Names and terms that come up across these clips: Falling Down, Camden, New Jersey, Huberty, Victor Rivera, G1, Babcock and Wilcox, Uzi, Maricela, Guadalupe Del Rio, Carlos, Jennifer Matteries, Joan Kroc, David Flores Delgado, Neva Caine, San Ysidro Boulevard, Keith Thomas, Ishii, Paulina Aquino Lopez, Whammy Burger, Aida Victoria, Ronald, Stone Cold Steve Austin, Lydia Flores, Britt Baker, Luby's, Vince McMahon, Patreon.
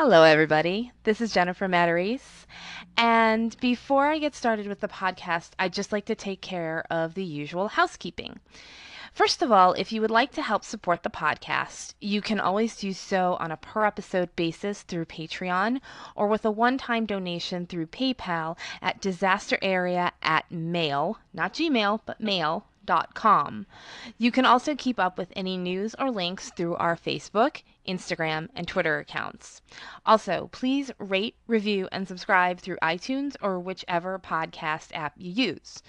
Hello, everybody. This is Jennifer Matteries. And before I get started with the podcast, I'd just like to take care of the usual housekeeping. First of all, if you would like to help support the podcast, you can always do so on a per-episode basis through Patreon or with a one-time donation through PayPal at disasterarea@mail, not Gmail, but mail.com. You can also keep up with any news or links through our Facebook, Instagram, and Twitter accounts. Also, please rate, review, and subscribe through iTunes or whichever podcast app you use.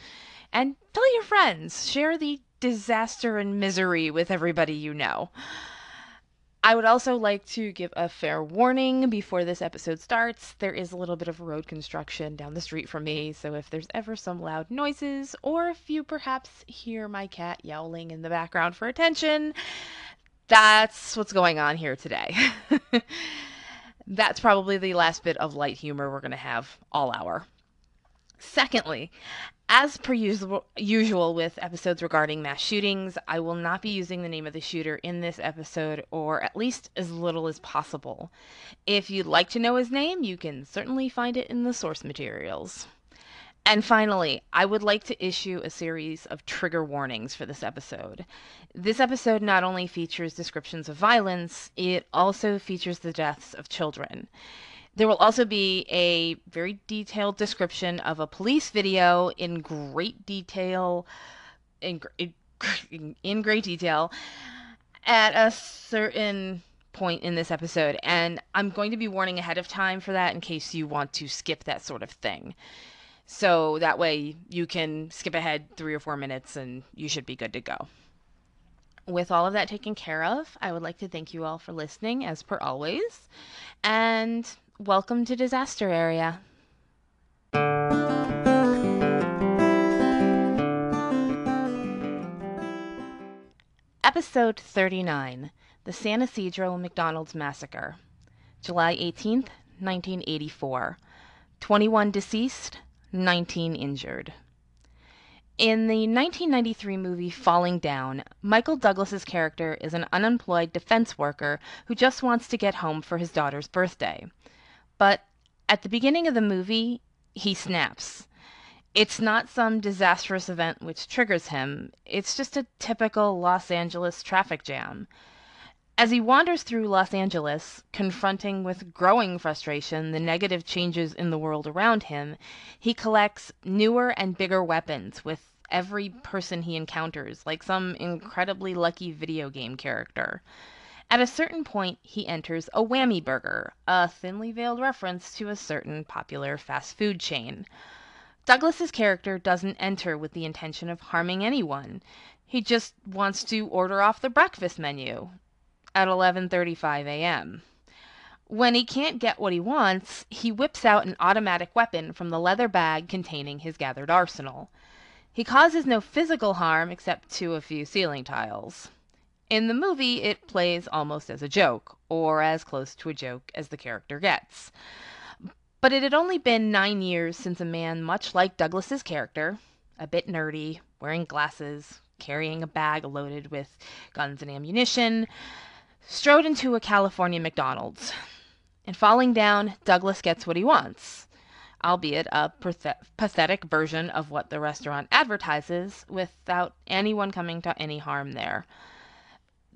And tell your friends, share the disaster and misery with everybody you know. I would also like to give a fair warning before this episode starts. There is a little bit of road construction down the street from me, so if there's ever some loud noises, or if you perhaps hear my cat yowling in the background for attention, that's what's going on here today. That's probably the last bit of light humor we're going to have all hour. Secondly, as per usual with episodes regarding mass shootings, I will not be using the name of the shooter in this episode, or at least as little as possible. If you'd like to know his name, you can certainly find it in the source materials. And finally, I would like to issue a series of trigger warnings for this episode. This episode not only features descriptions of violence, it also features the deaths of children. There will also be a very detailed description of a police video in great detail, in great detail, at a certain point in this episode. And I'm going to be warning ahead of time for that in case you want to skip that sort of thing. So that way you can skip ahead 3 or 4 minutes and you should be good to go. With all of that taken care of, I would like to thank you all for listening, as per always. And welcome to Disaster Area. Episode 39, The San Ysidro McDonald's Massacre, July 18th, 1984. 21 deceased, 19 injured. In the 1993 movie Falling Down, Michael Douglas's character is an unemployed defense worker who just wants to get home for his daughter's birthday. But at the beginning of the movie, he snaps. It's not some disastrous event which triggers him. It's just a typical Los Angeles traffic jam. As he wanders through Los Angeles, confronting with growing frustration the negative changes in the world around him, he collects newer and bigger weapons with every person he encounters, like some incredibly lucky video game character. At a certain point, he enters a Whammy Burger, a thinly veiled reference to a certain popular fast food chain. Douglas's character doesn't enter with the intention of harming anyone. He just wants to order off the breakfast menu at 11:35 a.m. When he can't get what he wants, he whips out an automatic weapon from the leather bag containing his gathered arsenal. He causes no physical harm except to a few ceiling tiles. In the movie, it plays almost as a joke, or as close to a joke as the character gets. But it had only been 9 years since a man much like Douglas's character, a bit nerdy, wearing glasses, carrying a bag loaded with guns and ammunition, strode into a California McDonald's. In Falling Down, Douglas gets what he wants, albeit a pathetic version of what the restaurant advertises, without anyone coming to any harm there.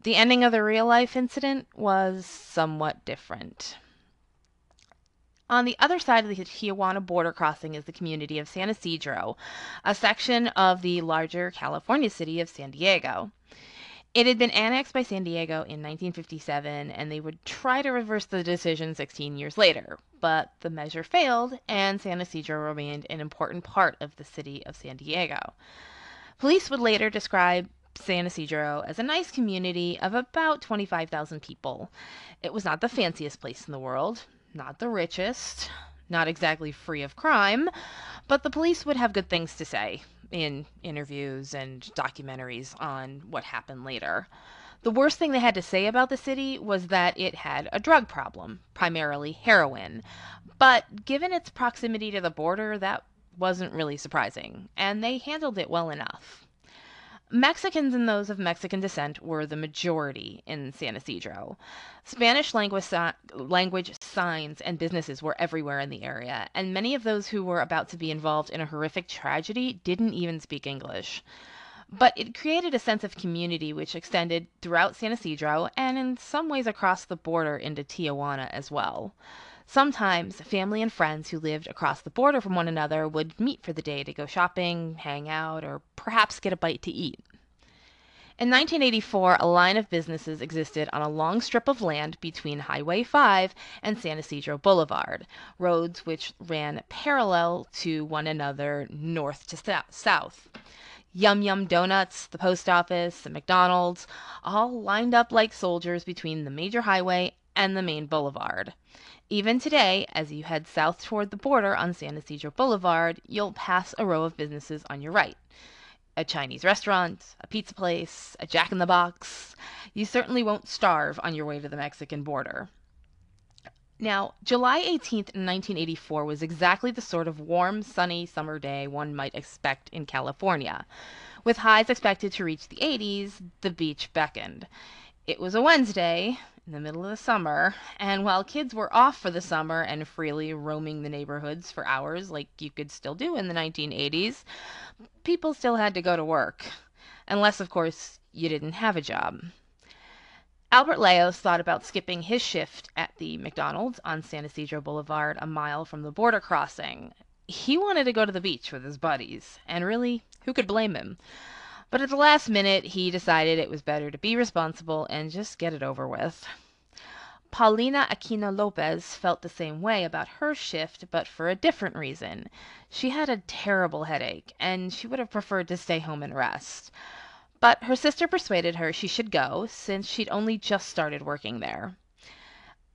The ending of the real-life incident was somewhat different. On the other side of the Tijuana border crossing is the community of San Ysidro, a section of the larger California city of San Diego. It had been annexed by San Diego in 1957, and they would try to reverse the decision 16 years later, but the measure failed, and San Ysidro remained an important part of the city of San Diego. Police would later describe San Ysidro as a nice community of about 25,000 people. It was not the fanciest place in the world, not the richest, not exactly free of crime, but the police would have good things to say in interviews and documentaries on what happened later. The worst thing they had to say about the city was that it had a drug problem, primarily heroin. But given its proximity to the border, that wasn't really surprising, and they handled it well enough. Mexicans and those of Mexican descent were the majority in San Ysidro. Spanish language signs and businesses were everywhere in the area, and many of those who were about to be involved in a horrific tragedy didn't even speak English. But it created a sense of community which extended throughout San Ysidro and in some ways across the border into Tijuana as well. Sometimes family and friends who lived across the border from one another would meet for the day to go shopping, hang out, or perhaps get a bite to eat. In 1984, a line of businesses existed on a long strip of land between Highway 5 and San Ysidro Boulevard, roads which ran parallel to one another north to south. Yum Yum Donuts, the post office, the McDonald's, all lined up like soldiers between the major highway and the main boulevard. Even today, as you head south toward the border on San Ysidro Boulevard, you'll pass a row of businesses on your right. A Chinese restaurant, a pizza place, a Jack-in-the-Box. You certainly won't starve on your way to the Mexican border. Now, July 18th, 1984 was exactly the sort of warm, sunny summer day one might expect in California. With highs expected to reach the 80s, the beach beckoned. It was a Wednesday, in the middle of the summer, and while kids were off for the summer and freely roaming the neighborhoods for hours like you could still do in the 1980s, people still had to go to work. Unless, of course, you didn't have a job. Albert Leos thought about skipping his shift at the McDonald's on San Ysidro Boulevard, a mile from the border crossing. He wanted to go to the beach with his buddies, and really, who could blame him? But at the last minute, he decided it was better to be responsible and just get it over with. Paulina Aquino Lopez felt the same way about her shift, but for a different reason. She had a terrible headache, and she would have preferred to stay home and rest. But her sister persuaded her she should go, since she'd only just started working there.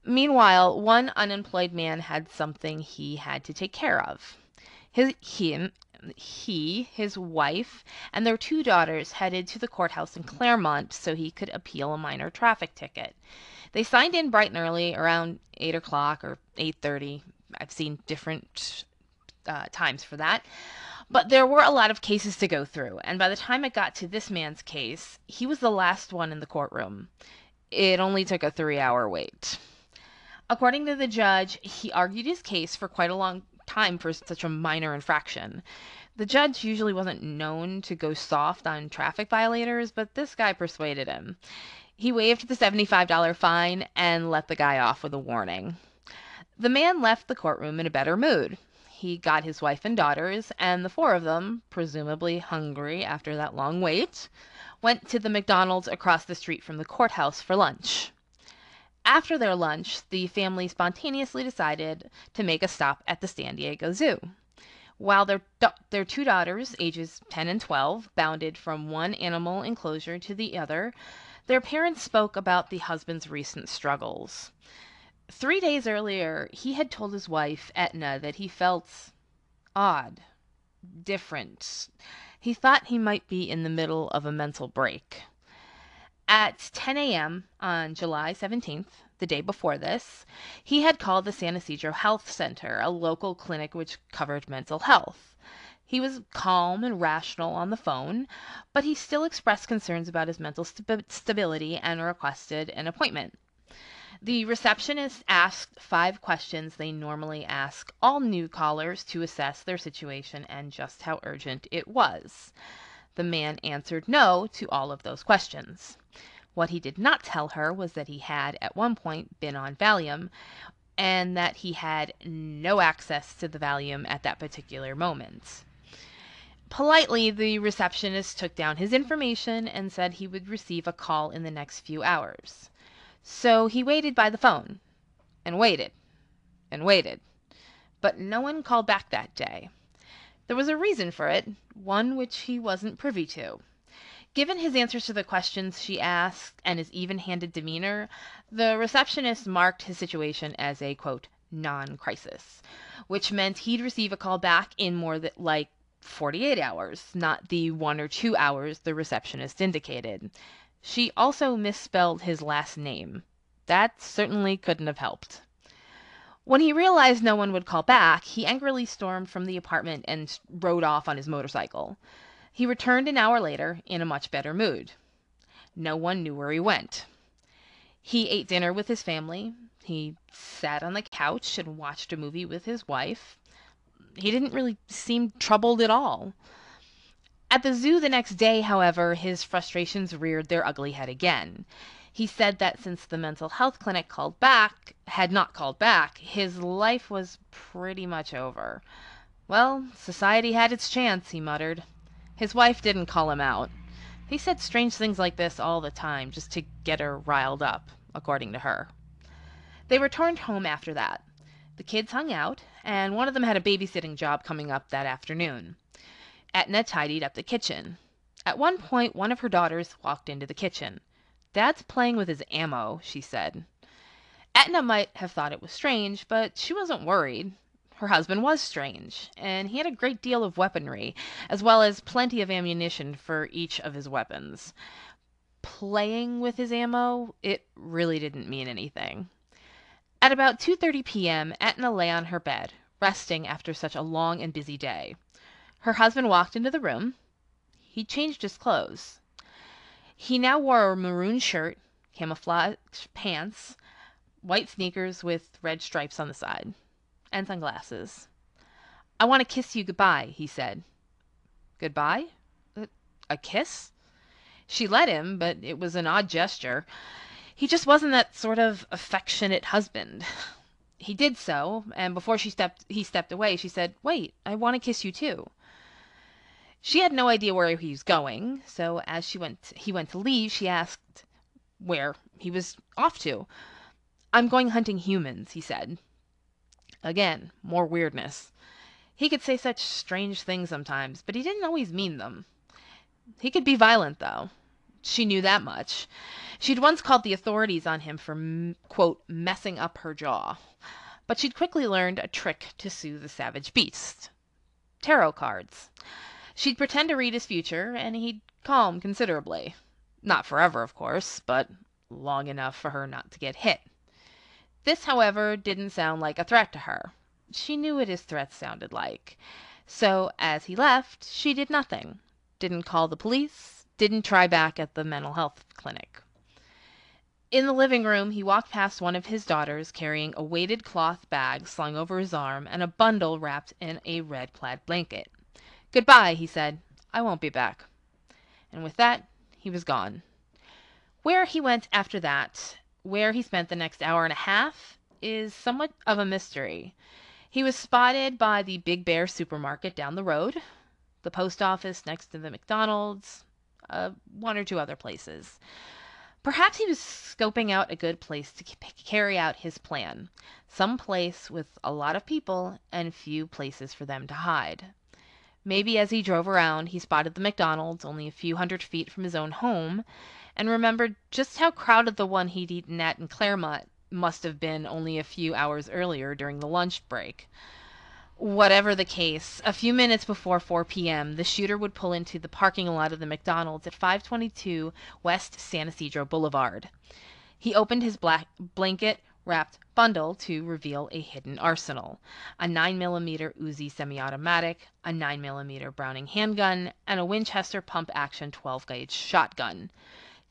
Meanwhile, one unemployed man had something he had to take care of. His wife, and their two daughters headed to the courthouse in Clairemont so he could appeal a minor traffic ticket. They signed in bright and early, around 8 o'clock or 8:30. I've seen different times for that. But there were a lot of cases to go through, and by the time it got to this man's case, he was the last one in the courtroom. It only took a 3-hour wait. According to the judge, he argued his case for quite a long time for such a minor infraction. The judge usually wasn't known to go soft on traffic violators, but this guy persuaded him. He waived the $75 fine and let the guy off with a warning. The man left the courtroom in a better mood. He got his wife and daughters, and the four of them, presumably hungry after that long wait, went to the McDonald's across the street from the courthouse for lunch. After their lunch, the family spontaneously decided to make a stop at the San Diego Zoo. While their two daughters, ages 10 and 12, bounded from one animal enclosure to the other, their parents spoke about the husband's recent struggles. 3 days earlier, he had told his wife, Etna, that he felt odd, different. He thought he might be in the middle of a mental break. At 10 a.m. on July 17th, the day before this, he had called the San Ysidro Health Center, a local clinic which covered mental health. He was calm and rational on the phone, but he still expressed concerns about his mental stability and requested an appointment. The receptionist asked 5 questions they normally ask all new callers to assess their situation and just how urgent it was. The man answered no to all of those questions. What he did not tell her was that he had, at one point, been on Valium, and that he had no access to the Valium at that particular moment. Politely, the receptionist took down his information and said he would receive a call in the next few hours. So he waited by the phone, and waited, and waited. But no one called back that day. There was a reason for it, one which he wasn't privy to. Given his answers to the questions she asked and his even-handed demeanor, the receptionist marked his situation as a, quote, non-crisis, which meant he'd receive a call back in more than, like, 48 hours, not the 1 or 2 hours the receptionist indicated. She also misspelled his last name. That certainly couldn't have helped. When he realized no one would call back, he angrily stormed from the apartment and rode off on his motorcycle. He returned an hour later in a much better mood. No one knew where he went. He ate dinner with his family. He sat on the couch and watched a movie with his wife. He didn't really seem troubled at all. At the zoo the next day, however, his frustrations reared their ugly head again. He said that since the mental health clinic had not called back, his life was pretty much over. Well, society had its chance, he muttered. His wife didn't call him out. He said strange things like this all the time, just to get her riled up, according to her. They returned home after that. The kids hung out, and one of them had a babysitting job coming up that afternoon. Etna tidied up the kitchen. At one point, one of her daughters walked into the kitchen. "Dad's playing with his ammo," she said. Etna might have thought it was strange, but she wasn't worried. Her husband was strange, and he had a great deal of weaponry, as well as plenty of ammunition for each of his weapons. Playing with his ammo, it really didn't mean anything. At about 2:30 p.m., Etna lay on her bed, resting after such a long and busy day. Her husband walked into the room. He changed his clothes. He now wore a maroon shirt, camouflage pants, white sneakers with red stripes on the side, and sunglasses. "I want to kiss you goodbye," he said. "Goodbye? A kiss?" She let him, but it was an odd gesture. He just wasn't that sort of affectionate husband. He did so, and before he stepped away, she said, "Wait, I want to kiss you too." She had no idea where he was going, so as he went to leave, she asked where he was off to. "I'm going hunting humans," he said. Again, more weirdness. He could say such strange things sometimes, but he didn't always mean them. He could be violent, though. She knew that much. She'd once called the authorities on him for, quote, messing up her jaw. But she'd quickly learned a trick to soothe the savage beast. Tarot cards. She'd pretend to read his future, and he'd calm considerably. Not forever, of course, but long enough for her not to get hit. This, however, didn't sound like a threat to her. She knew what his threats sounded like. So, as he left, she did nothing. Didn't call the police, didn't try back at the mental health clinic. In the living room, he walked past one of his daughters carrying a weighted cloth bag slung over his arm and a bundle wrapped in a red plaid blanket. "Goodbye," he said. "I won't be back." And with that, he was gone. Where he went after that, where he spent the next hour and a half, is somewhat of a mystery. He was spotted by the Big Bear supermarket down the road, the post office next to the McDonald's, one or two other places. Perhaps he was scoping out a good place to carry out his plan, some place with a lot of people and few places for them to hide. Maybe as he drove around, he spotted the McDonald's only a few hundred feet from his own home, and remembered just how crowded the one he'd eaten at in Clairemont must have been only a few hours earlier during the lunch break. Whatever the case, a few minutes before 4 p.m., the shooter would pull into the parking lot of the McDonald's at 522 West San Ysidro Boulevard. He opened his blanket-wrapped bundle to reveal a hidden arsenal, a 9mm Uzi semi-automatic, a 9mm Browning handgun, and a Winchester pump-action 12-gauge shotgun.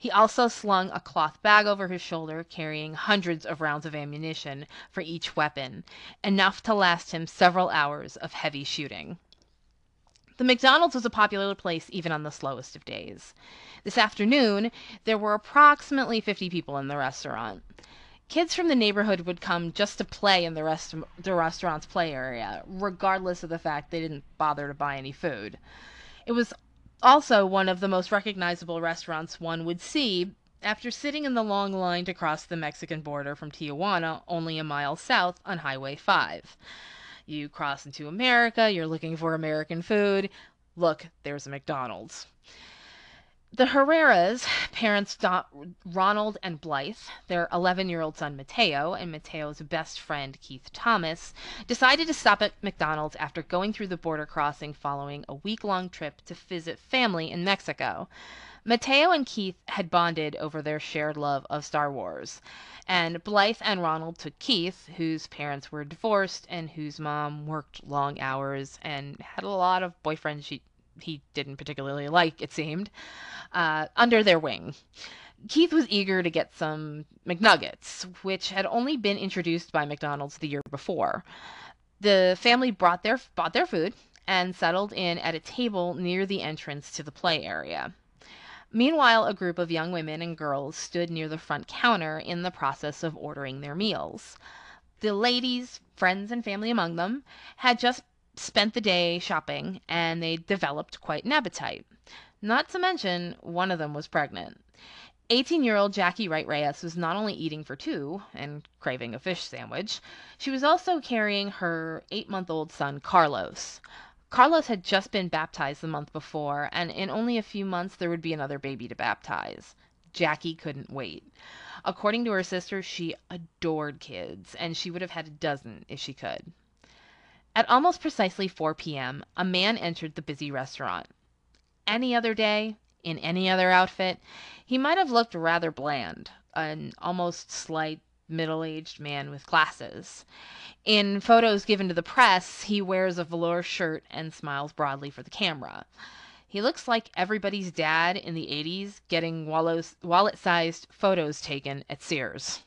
He also slung a cloth bag over his shoulder, carrying hundreds of rounds of ammunition for each weapon, enough to last him several hours of heavy shooting. The McDonald's was a popular place even on the slowest of days. This afternoon, there were approximately 50 people in the restaurant. Kids from the neighborhood would come just to play in the restaurant's play area, regardless of the fact they didn't bother to buy any food. It was also one of the most recognizable restaurants one would see after sitting in the long line to cross the Mexican border from Tijuana, only a mile south on Highway 5. You cross into America, you're looking for American food. Look, there's a McDonald's. The Herreras, parents Ronald and Blythe, their 11-year-old son Mateo, and Mateo's best friend Keith Thomas, decided to stop at McDonald's after going through the border crossing following a week-long trip to visit family in Mexico. Mateo and Keith had bonded over their shared love of Star Wars, and Blythe and Ronald took Keith, whose parents were divorced and whose mom worked long hours and had a lot of boyfriends she he didn't particularly like, it seemed, under their wing. Keith was eager to get some McNuggets, which had only been introduced by McDonald's the year before. The family bought their food and settled in at a table near the entrance to the play area. Meanwhile, a group of young women and girls stood near the front counter in the process of ordering their meals. The ladies, friends and family among them, had just spent the day shopping, and they developed quite an appetite. Not to mention, one of them was pregnant. 18-year-old Jackie Reyes was not only eating for two and craving a fish sandwich, she was also carrying her 8-month-old son, Carlos. Carlos had just been baptized the month before, and in only a few months there would be another baby to baptize. Jackie couldn't wait. According to her sister, she adored kids, and she would have had a dozen if she could. At almost precisely 4 p.m., a man entered the busy restaurant. Any other day, in any other outfit, he might have looked rather bland, an almost slight, middle-aged man with glasses. In photos given to the press, he wears a velour shirt and smiles broadly for the camera. He looks like everybody's dad in the 80s getting wallet-sized photos taken at Sears.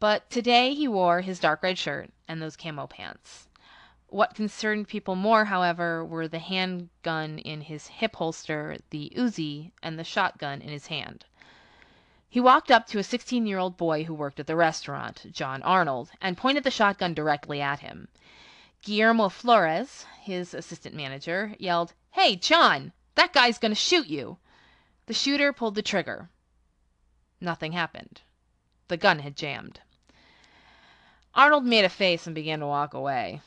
But today he wore his dark red shirt and those camo pants. What concerned people more, however, were the handgun in his hip holster, the Uzi, and the shotgun in his hand. He walked up to a 16-year-old boy who worked at the restaurant, John Arnold, and pointed the shotgun directly at him. Guillermo Flores, his assistant manager, yelled, "Hey, John, that guy's going to shoot you!" The shooter pulled the trigger. Nothing happened. The gun had jammed. Arnold made a face and began to walk away.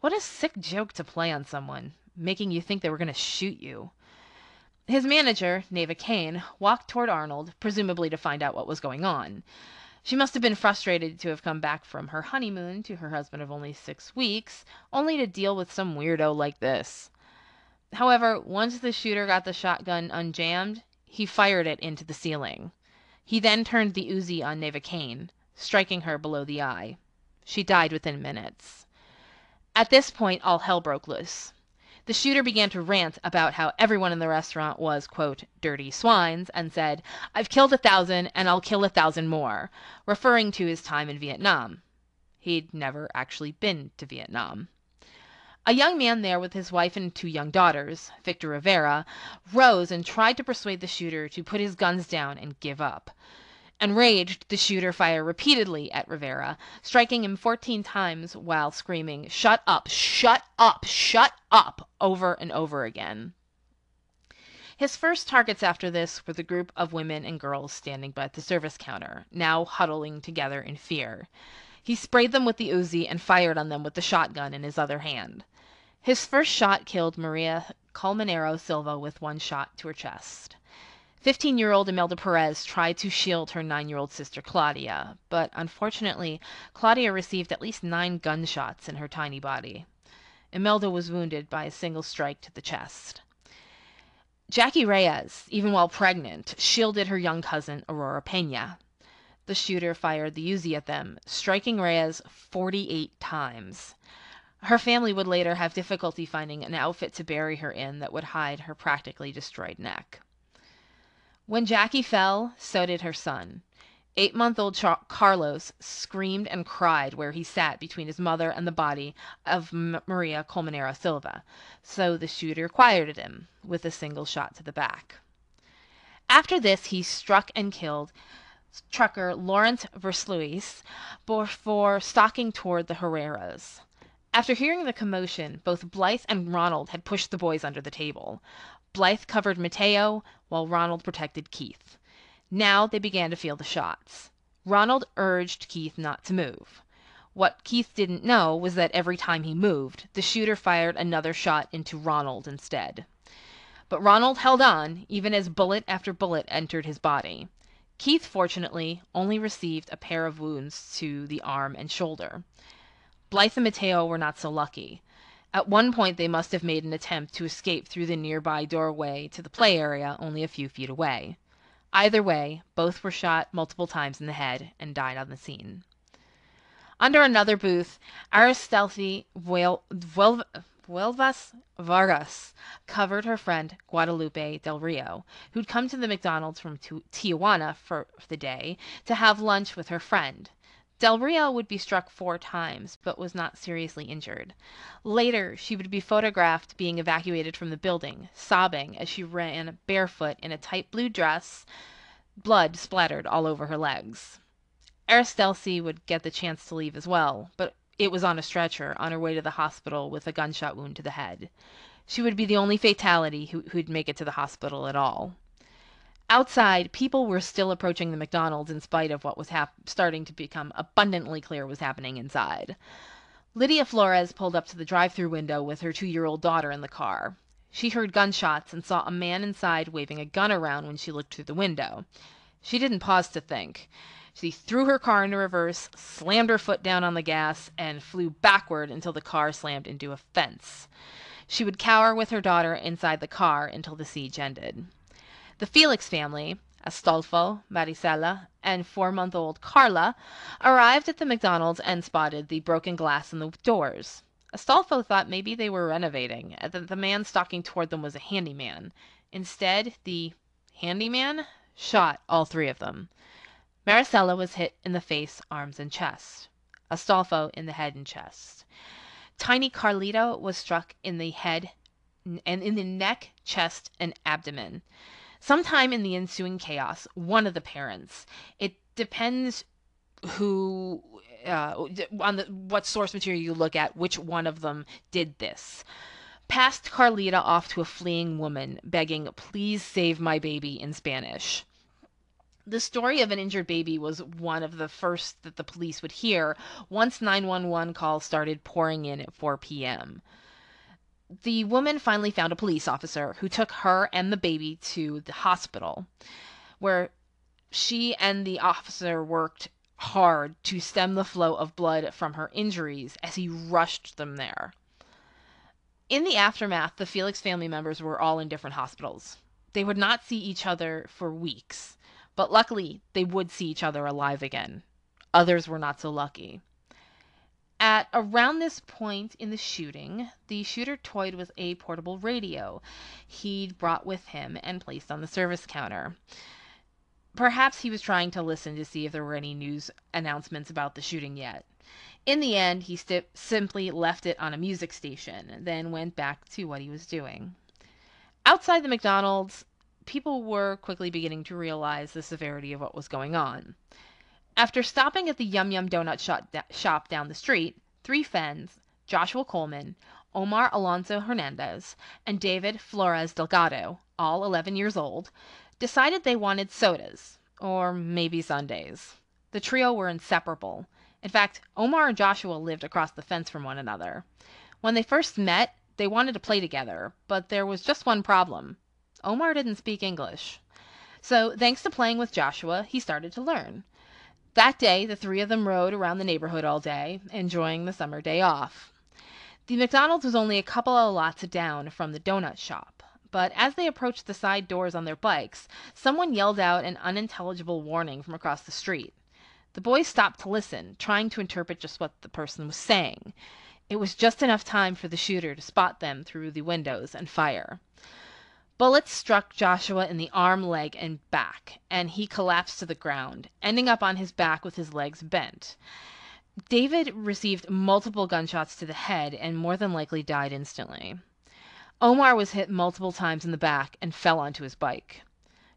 What a sick joke to play on someone, making you think they were going to shoot you. His manager, Neva Caine, walked toward Arnold, presumably to find out what was going on. She must have been frustrated to have come back from her honeymoon to her husband of only 6 weeks, only to deal with some weirdo like this. However, once the shooter got the shotgun unjammed, he fired it into the ceiling. He then turned the Uzi on Neva Caine, striking her below the eye. She died within minutes. At this point, all hell broke loose. The shooter began to rant about how everyone in the restaurant was, quote, dirty swines, and said, "I've killed 1,000 and I'll kill 1,000 more," referring to his time in Vietnam. He'd never actually been to Vietnam. A young man there with his wife and 2 young daughters, Victor Rivera, rose and tried to persuade the shooter to put his guns down and give up. Enraged, the shooter fired repeatedly at Rivera, striking him 14 times while screaming, "Shut up, shut up, shut up," over and over again. His first targets after this were the group of women and girls standing by the service counter, now huddling together in fear. He sprayed them with the Uzi and fired on them with the shotgun in his other hand. His first shot killed Maria Colmanero Silva with 1 shot to her chest. 15-year-old Imelda Perez tried to shield her 9-year-old sister Claudia, but unfortunately, Claudia received at least 9 gunshots in her tiny body. Imelda was wounded by a single strike to the chest. Jackie Reyes, even while pregnant, shielded her young cousin Aurora Peña. The shooter fired the Uzi at them, striking Reyes 48 times. Her family would later have difficulty finding an outfit to bury her in that would hide her practically destroyed neck. When Jackie fell, so did her son. 8-month-old Carlos screamed and cried where he sat between his mother and the body of Maria Colmanero Silva, so the shooter quieted him with a single shot to the back. After this, he struck and killed trucker Lawrence Versluis before stalking toward the Herreras. After hearing the commotion, both Blythe and Ronald had pushed the boys under the table. Blythe covered Mateo, while Ronald protected Keith. Now they began to feel the shots. Ronald urged Keith not to move. What Keith didn't know was that every time he moved, the shooter fired another shot into Ronald instead. But Ronald held on, even as bullet after bullet entered his body. Keith, fortunately, only received a pair of wounds to the arm and shoulder. Blythe and Mateo were not so lucky. At one point, they must have made an attempt to escape through the nearby doorway to the play area only a few feet away. Either way, both were shot multiple times in the head and died on the scene. Under another booth, Aristotle's Huelvas Vargas covered her friend Guadalupe Del Rio, who'd come to the McDonald's from Tijuana for the day to have lunch with her friend. Del Rio would be struck 4 times, but was not seriously injured. Later, she would be photographed being evacuated from the building, sobbing as she ran barefoot in a tight blue dress, blood splattered all over her legs. Aristelci would get the chance to leave as well, but it was on a stretcher on her way to the hospital with a gunshot wound to the head. She would be the only fatality who'd make it to the hospital at all. Outside, people were still approaching the McDonald's in spite of what was starting to become abundantly clear was happening inside. Lydia Flores pulled up to the drive-through window with her 2-year-old daughter in the car. She heard gunshots and saw a man inside waving a gun around when she looked through the window. She didn't pause to think. She threw her car into reverse, slammed her foot down on the gas, and flew backward until the car slammed into a fence. She would cower with her daughter inside the car until the siege ended. The Felix family, Astolfo, Maricela, and 4-month-old Carla, arrived at the McDonald's and spotted the broken glass in the doors. Astolfo thought maybe they were renovating, and that the man stalking toward them was a handyman. Instead, the handyman shot all 3 of them. Maricela was hit in the face, arms, and chest. Astolfo in the head and chest. Tiny Carlito was struck in the head and in the neck, chest, and abdomen. Sometime in the ensuing chaos, one of the parents, it depends who, on what source material you look at, which one of them did this, passed Carlita off to a fleeing woman, begging, "Please save my baby," in Spanish. The story of an injured baby was one of the first that the police would hear once 911 calls started pouring in at 4 p.m. The woman finally found a police officer who took her and the baby to the hospital, where she and the officer worked hard to stem the flow of blood from her injuries as he rushed them there. In the aftermath, the Felix family members were all in different hospitals. They would not see each other for weeks, but luckily they would see each other alive again. Others were not so lucky. At around this point in the shooting, the shooter toyed with a portable radio he'd brought with him and placed on the service counter. Perhaps he was trying to listen to see if there were any news announcements about the shooting yet. In the end, he simply left it on a music station, then went back to what he was doing. Outside the McDonald's, people were quickly beginning to realize the severity of what was going on. After stopping at the Yum Yum Donut shop down the street, 3 friends, Joshua Coleman, Omar Alonso Hernandez, and David Flores Delgado, all 11 years old, decided they wanted sodas, or maybe sundaes. The trio were inseparable. In fact, Omar and Joshua lived across the fence from one another. When they first met, they wanted to play together, but there was just one problem. Omar didn't speak English. So, thanks to playing with Joshua, he started to learn. That day, the 3 of them rode around the neighborhood all day, enjoying the summer day off. The McDonald's was only a couple of lots down from the donut shop, but as they approached the side doors on their bikes, someone yelled out an unintelligible warning from across the street. The boys stopped to listen, trying to interpret just what the person was saying. It was just enough time for the shooter to spot them through the windows and fire. Bullets struck Joshua in the arm, leg, and back, and he collapsed to the ground, ending up on his back with his legs bent. David received multiple gunshots to the head and more than likely died instantly. Omar was hit multiple times in the back and fell onto his bike.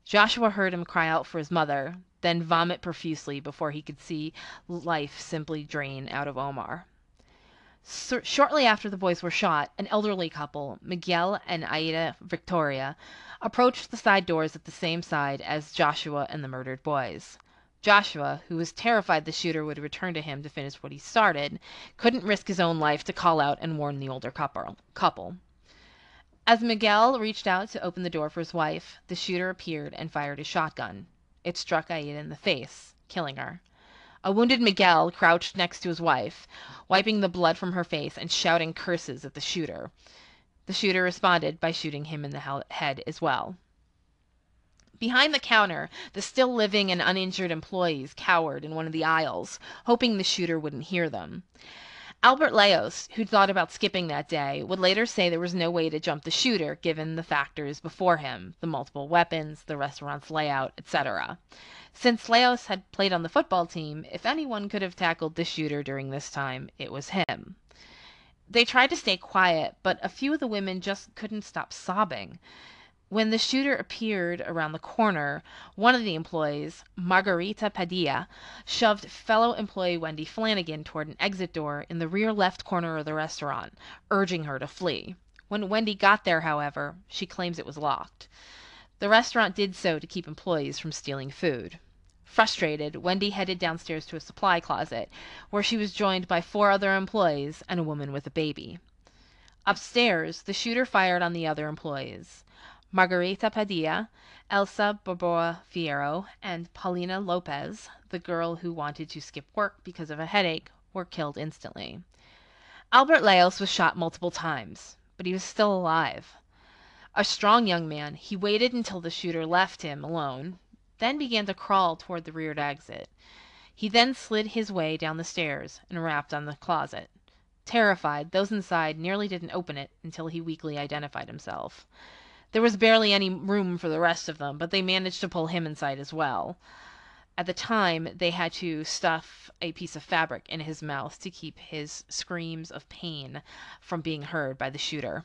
Joshua heard him cry out for his mother, then vomit profusely before he could see life simply drain out of Omar. Shortly after the boys were shot, an elderly couple, Miguel and Aida Victoria, approached the side doors at the same side as Joshua and the murdered boys. Joshua, who was terrified the shooter would return to him to finish what he started, couldn't risk his own life to call out and warn the older couple. As Miguel reached out to open the door for his wife, the shooter appeared and fired his shotgun. It struck Aida in the face, killing her. A wounded Miguel crouched next to his wife, wiping the blood from her face and shouting curses at the shooter. The shooter responded by shooting him in the head as well. Behind the counter, the still living and uninjured employees cowered in one of the aisles, hoping the shooter wouldn't hear them. Albert Leos, who thought about skipping that day, would later say there was no way to jump the shooter given the factors before him, the multiple weapons, the restaurant's layout, etc. Since Leos had played on the football team, if anyone could have tackled the shooter during this time, it was him. They tried to stay quiet, but a few of the women just couldn't stop sobbing. When the shooter appeared around the corner, one of the employees, Margarita Padilla, shoved fellow employee Wendy Flanagan toward an exit door in the rear left corner of the restaurant, urging her to flee. When Wendy got there, however, she claims it was locked. The restaurant did so to keep employees from stealing food. Frustrated, Wendy headed downstairs to a supply closet, where she was joined by 4 other employees and a woman with a baby. Upstairs, the shooter fired on the other employees. Margarita Padilla, Elsa Barboa Fierro, and Paulina Lopez, the girl who wanted to skip work because of a headache, were killed instantly. Albert Leos was shot multiple times, but he was still alive. A strong young man, he waited until the shooter left him alone, then began to crawl toward the rear exit. He then slid his way down the stairs and rapped on the closet. Terrified, those inside nearly didn't open it until he weakly identified himself. There was barely any room for the rest of them, but they managed to pull him inside as well. At the time, they had to stuff a piece of fabric in his mouth to keep his screams of pain from being heard by the shooter.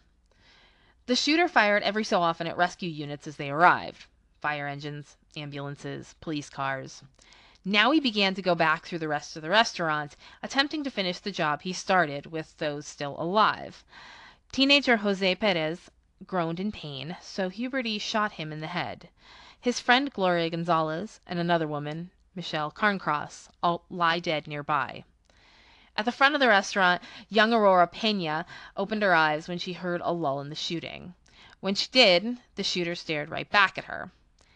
The shooter fired every so often at rescue units as they arrived, fire engines, ambulances, police cars. Now he began to go back through the rest of the restaurant, attempting to finish the job he started with those still alive. Teenager Jose Perez groaned in pain, so Huberty shot him in the head. His friend Gloria Gonzalez and another woman, Michelle Carncross, all lie dead nearby. At the front of the restaurant, young Aurora Peña opened her eyes when she heard a lull in the shooting. When she did, the shooter stared right back at her.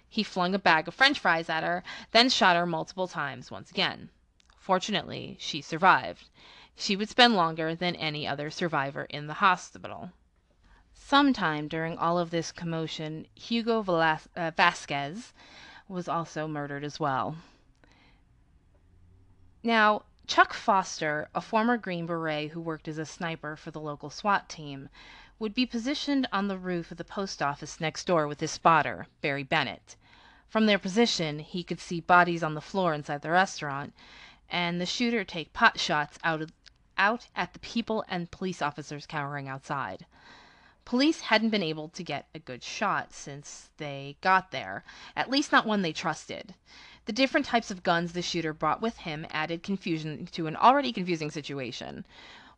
He flung a bag of French fries at her, then shot her multiple times once again. Fortunately, she survived. She would spend longer than any other survivor in the hospital. Sometime during all of this commotion, Hugo Vasquez was also murdered as well. Now, Chuck Foster, a former Green Beret who worked as a sniper for the local SWAT team, would be positioned on the roof of the post office next door with his spotter, Barry Bennett. From their position, he could see bodies on the floor inside the restaurant, and the shooter take pot shots out at the people and police officers cowering outside. Police hadn't been able to get a good shot since they got there, at least not one they trusted. The different types of guns the shooter brought with him added confusion to an already confusing situation.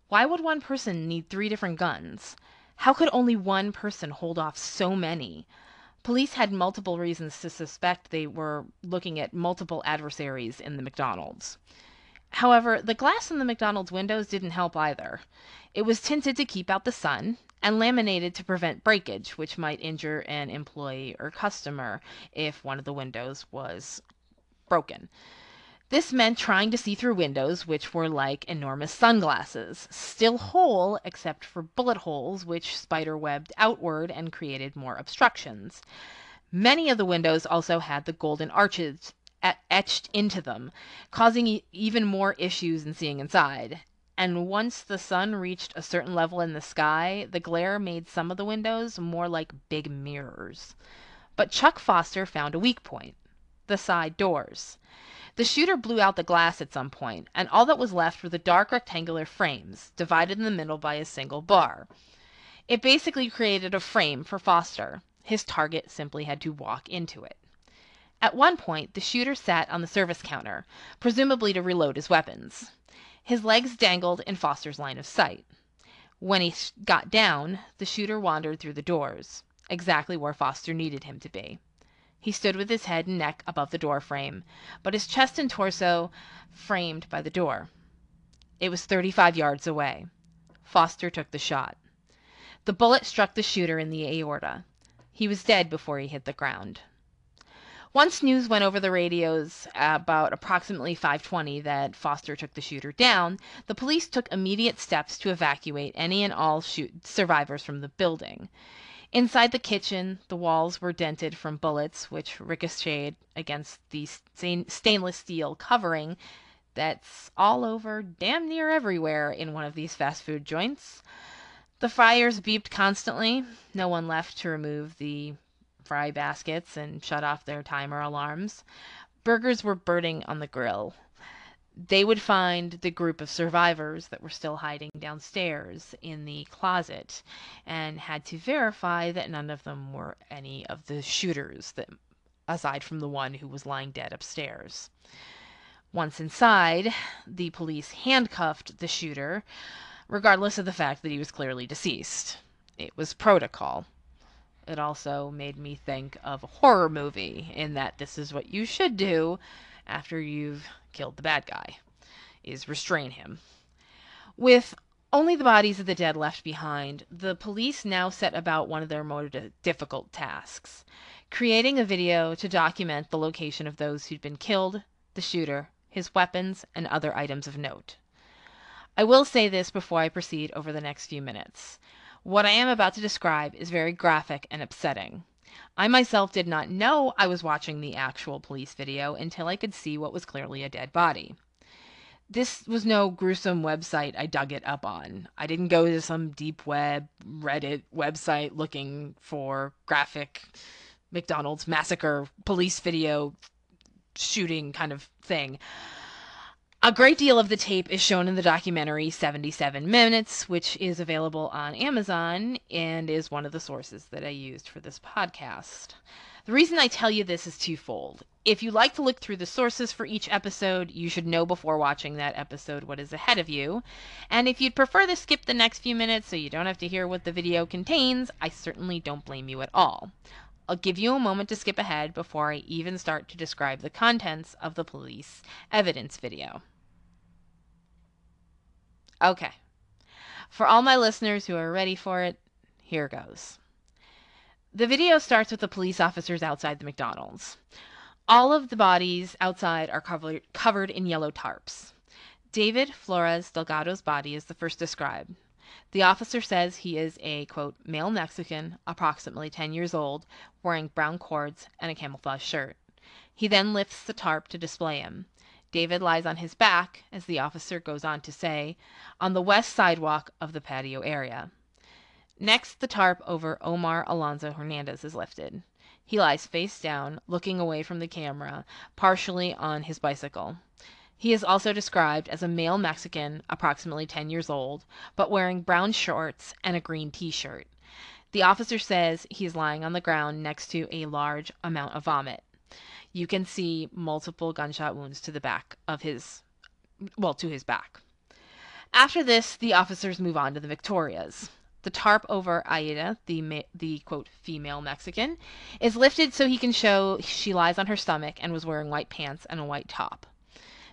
Why would one person need 3 different guns? How could only one person hold off so many? Police had multiple reasons to suspect they were looking at multiple adversaries in the McDonald's. However, the glass in the McDonald's windows didn't help either. It was tinted to keep out the sun and laminated to prevent breakage, which might injure an employee or customer if one of the windows was broken. This meant trying to see through windows, which were like enormous sunglasses, still whole except for bullet holes, which spider-webbed outward and created more obstructions. Many of the windows also had the golden arches etched into them, causing even more issues in seeing inside. And once the sun reached a certain level in the sky, the glare made some of the windows more like big mirrors. But Chuck Foster found a weak point: the side doors. The shooter blew out the glass at some point, and all that was left were the dark rectangular frames, divided in the middle by a single bar. It basically created a frame for Foster. His target simply had to walk into it. At one point, the shooter sat on the service counter, presumably to reload his weapons. His legs dangled in Foster's line of sight. When he got down, the shooter wandered through the doors, exactly where Foster needed him to be. He stood with his head and neck above the door frame, but his chest and torso framed by the door. It was 35 yards away. Foster took the shot. The bullet struck the shooter in the aorta. He was dead before he hit the ground. Once news went over the radios about approximately 5:20 that Foster took the shooter down, the police took immediate steps to evacuate any and all survivors from the building. Inside the kitchen, the walls were dented from bullets, which ricocheted against the stainless steel covering that's all over, damn near everywhere in one of these fast food joints. The fryers beeped constantly. No one left to remove the fry baskets and shut off their timer alarms. Burgers were burning on the grill. They would find the group of survivors that were still hiding downstairs in the closet and had to verify that none of them were any of the shooters, that aside from the one who was lying dead upstairs. Once inside, the police handcuffed the shooter, regardless of the fact that he was clearly deceased. It was protocol. It also made me think of a horror movie, in that this is what you should do after you've killed the bad guy, is restrain him. With only the bodies of the dead left behind, the police now set about one of their more difficult tasks, creating a video to document the location of those who'd been killed, the shooter, his weapons, and other items of note. I will say this before I proceed over the next few minutes. What I am about to describe is very graphic and upsetting. I myself did not know I was watching the actual police video until I could see what was clearly a dead body. This was no gruesome website I dug it up on. I didn't go to some deep web, Reddit website looking for graphic McDonald's massacre, police video, shooting kind of thing. A great deal of the tape is shown in the documentary 77 Minutes, which is available on Amazon and is one of the sources that I used for this podcast. The reason I tell you this is twofold. If you like to look through the sources for each episode, you should know before watching that episode what is ahead of you. And if you'd prefer to skip the next few minutes so you don't have to hear what the video contains, I certainly don't blame you at all. I'll give you a moment to skip ahead before I even start to describe the contents of the police evidence video. Okay. For all my listeners who are ready for it, here goes. The video starts with the police officers outside the McDonald's. All of the bodies outside are covered in yellow tarps. David Flores Delgado's body is the first described. The officer says he is a, quote, male Mexican, approximately 10 years old, wearing brown cords and a camouflage shirt. He then lifts the tarp to display him. David lies on his back, as the officer goes on to say, on the west sidewalk of the patio area. Next, the tarp over Omar Alonso Hernandez is lifted. He lies face down, looking away from the camera, partially on his bicycle. He is also described as a male Mexican, approximately 10 years old, but wearing brown shorts and a green t-shirt. The officer says he is lying on the ground next to a large amount of vomit. You can see multiple gunshot wounds to the back of his, well, to his back. After this, the officers move on to the Victorias. The tarp over Aida, the quote, female Mexican, is lifted so he can show she lies on her stomach and was wearing white pants and a white top.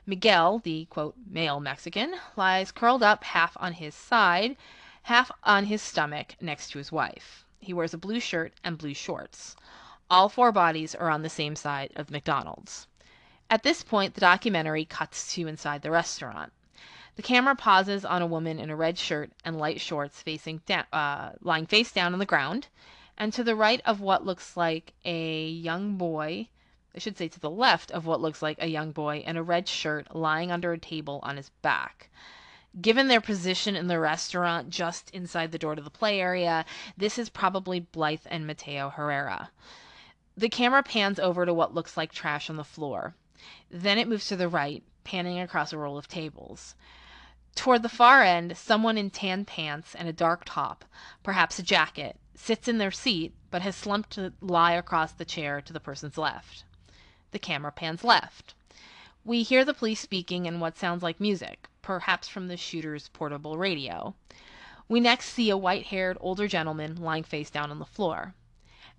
Miguel, the, quote, male Mexican, lies curled up half on his side, half on his stomach next to his wife. He wears a blue shirt and blue shorts. All four bodies are on the same side of McDonald's. At this point, the documentary cuts to inside the restaurant. The camera pauses on a woman in a red shirt and light shorts facing lying face down on the ground, and to the right of what looks like a young boy, I should say to the left of what looks like a young boy in a red shirt lying under a table on his back. Given their position in the restaurant just inside the door to the play area, this is probably Blythe and Mateo Herrera. The camera pans over to what looks like trash on the floor. Then it moves to the right, panning across a roll of tables. Toward the far end, someone in tan pants and a dark top, perhaps a jacket, sits in their seat but has slumped to lie across the chair to the person's left. The camera pans left. We hear the police speaking in what sounds like music, perhaps from the shooter's portable radio. We next see a white-haired older gentleman lying face down on the floor.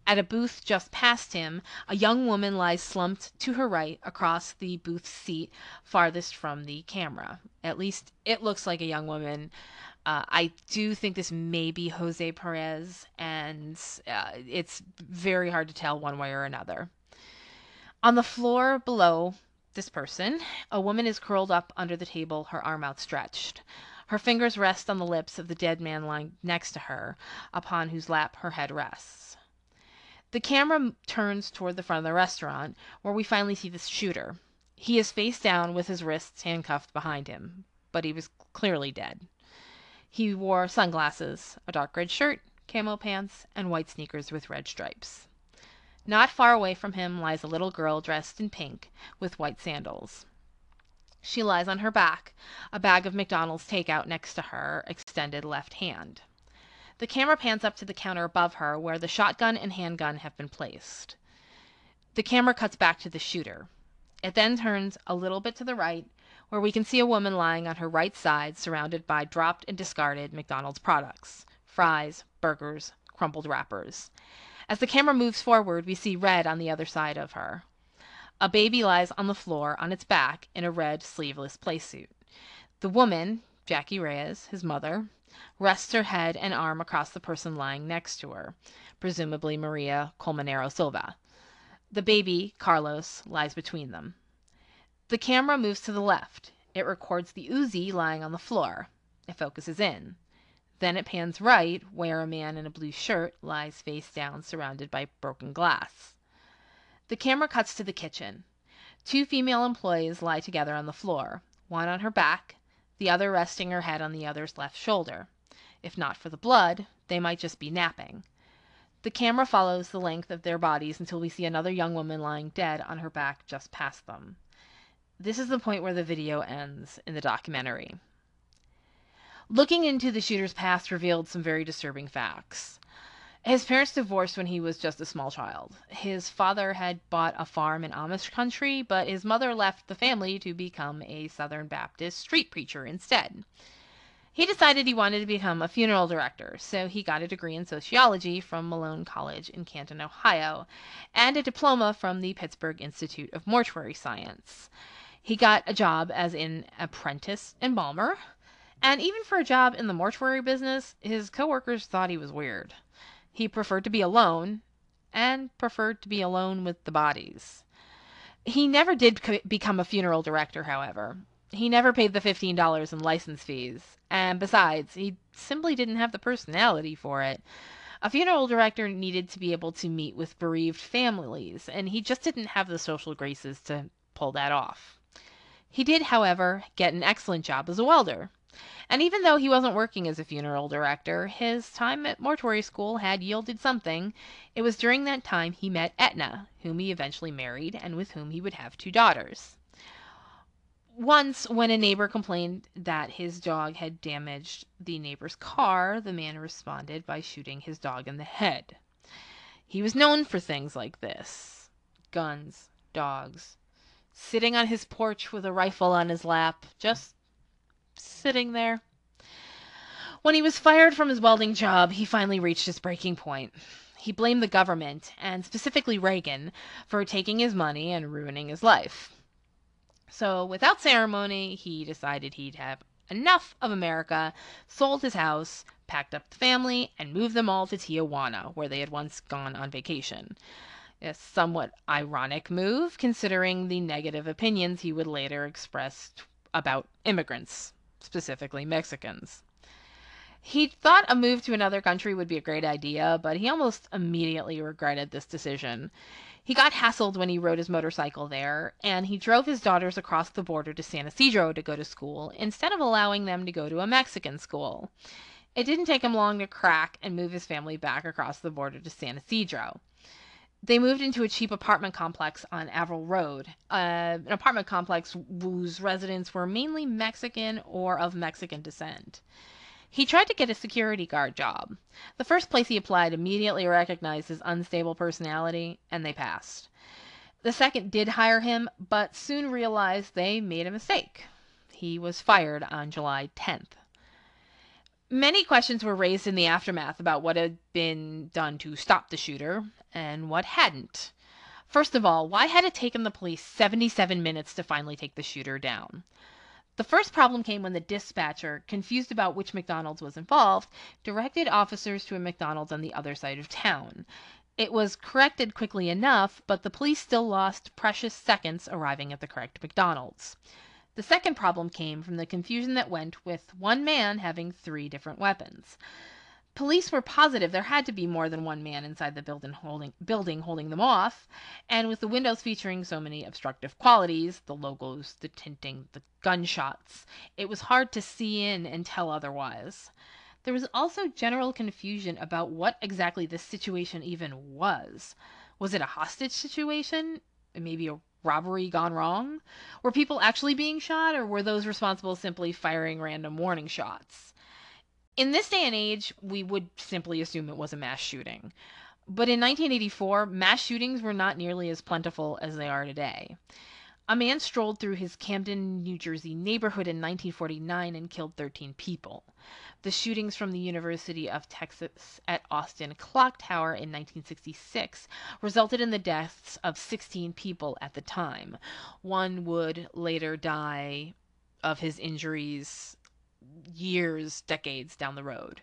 At a booth just past him, a young woman lies slumped to her right across the booth seat farthest from the camera. At least it looks like a young woman. I do think this may be Jose Perez, and it's very hard to tell one way or another. On the floor below this person, a woman is curled up under the table, her arm outstretched. Her fingers rest on the lips of the dead man lying next to her, upon whose lap her head rests. The camera turns toward the front of the restaurant, where we finally see the shooter. He is face down with his wrists handcuffed behind him, but he was clearly dead. He wore sunglasses, a dark red shirt, camo pants, and white sneakers with red stripes. Not far away from him lies a little girl dressed in pink with white sandals. She lies on her back, a bag of McDonald's takeout next to her extended left hand. The camera pans up to the counter above her where the shotgun and handgun have been placed. The camera cuts back to the shooter. It then turns a little bit to the right, where we can see a woman lying on her right side surrounded by dropped and discarded McDonald's products, fries, burgers, crumpled wrappers. As the camera moves forward, we see red on the other side of her. A baby lies on the floor on its back in a red sleeveless playsuit. The woman, Jackie Reyes, his mother, rests her head and arm across the person lying next to her, presumably Maria Colmanero Silva. The baby, Carlos, lies between them. The camera moves to the left. It records the Uzi lying on the floor. It focuses in. Then it pans right, where a man in a blue shirt lies face down surrounded by broken glass. The camera cuts to the kitchen. Two female employees lie together on the floor, one on her back, the other resting her head on the other's left shoulder. If not for the blood, they might just be napping. The camera follows the length of their bodies until we see another young woman lying dead on her back just past them. This is the point where the video ends in the documentary. Looking into the shooter's past revealed some very disturbing facts. His parents divorced when he was just a small child. His father had bought a farm in Amish country, but his mother left the family to become a Southern Baptist street preacher instead. He decided he wanted to become a funeral director, so he got a degree in sociology from Malone College in Canton, Ohio, and a diploma from the Pittsburgh Institute of Mortuary Science. He got a job as an apprentice embalmer, and even for a job in the mortuary business, his coworkers thought he was weird. He preferred to be alone, and preferred to be alone with the bodies. He never did become a funeral director, however. He never paid the $15 in license fees, and besides, he simply didn't have the personality for it. A funeral director needed to be able to meet with bereaved families, and he just didn't have the social graces to pull that off. He did, however, get an excellent job as a welder, and even though he wasn't working as a funeral director, his time at mortuary school had yielded something. It was during that time he met Etna, whom he eventually married and with whom he would have two daughters. Once, when a neighbor complained that his dog had damaged the neighbor's car, the man responded by shooting his dog in the head. He was known for things like this. Guns, dogs, sitting on his porch with a rifle on his lap, just sitting there. When he was fired from his welding job, he finally reached his breaking point. He blamed the government, and specifically Reagan, for taking his money and ruining his life. So, without ceremony, he decided he'd have enough of America, sold his house, packed up the family, and moved them all to Tijuana, where they had once gone on vacation. A somewhat ironic move, considering the negative opinions he would later express about immigrants, specifically Mexicans. He thought a move to another country would be a great idea, but he almost immediately regretted this decision. He got hassled when he rode his motorcycle there, and he drove his daughters across the border to San Isidro to go to school, instead of allowing them to go to a Mexican school. It didn't take him long to crack and move his family back across the border to San Isidro. They moved into a cheap apartment complex on Averill Road, an apartment complex whose residents were mainly Mexican or of Mexican descent. He tried to get a security guard job. The first place he applied immediately recognized his unstable personality, and they passed. The second did hire him, but soon realized they made a mistake. He was fired on July 10th. Many questions were raised in the aftermath about what had been done to stop the shooter and what hadn't. First of all, why had it taken the police 77 minutes to finally take the shooter down? The first problem came when the dispatcher, confused about which McDonald's was involved, directed officers to a McDonald's on the other side of town. It was corrected quickly enough, but the police still lost precious seconds arriving at the correct McDonald's. The second problem came from the confusion that went with one man having three different weapons. Police were positive there had to be more than one man inside the building holding them off, and with the windows featuring so many obstructive qualities, the logos, the tinting, the gunshots, it was hard to see in and tell otherwise. There was also general confusion about what exactly this situation even was. Was it a hostage situation? Maybe a robbery gone wrong? Were people actually being shot, or were those responsible simply firing random warning shots? In this day and age, we would simply assume it was a mass shooting. But in 1984, mass shootings were not nearly as plentiful as they are today. A man strolled through his Camden, New Jersey neighborhood in 1949 and killed 13 people. The shootings from the University of Texas at Austin clock tower in 1966 resulted in the deaths of 16 people at the time. One would later die of his injuries years, decades down the road.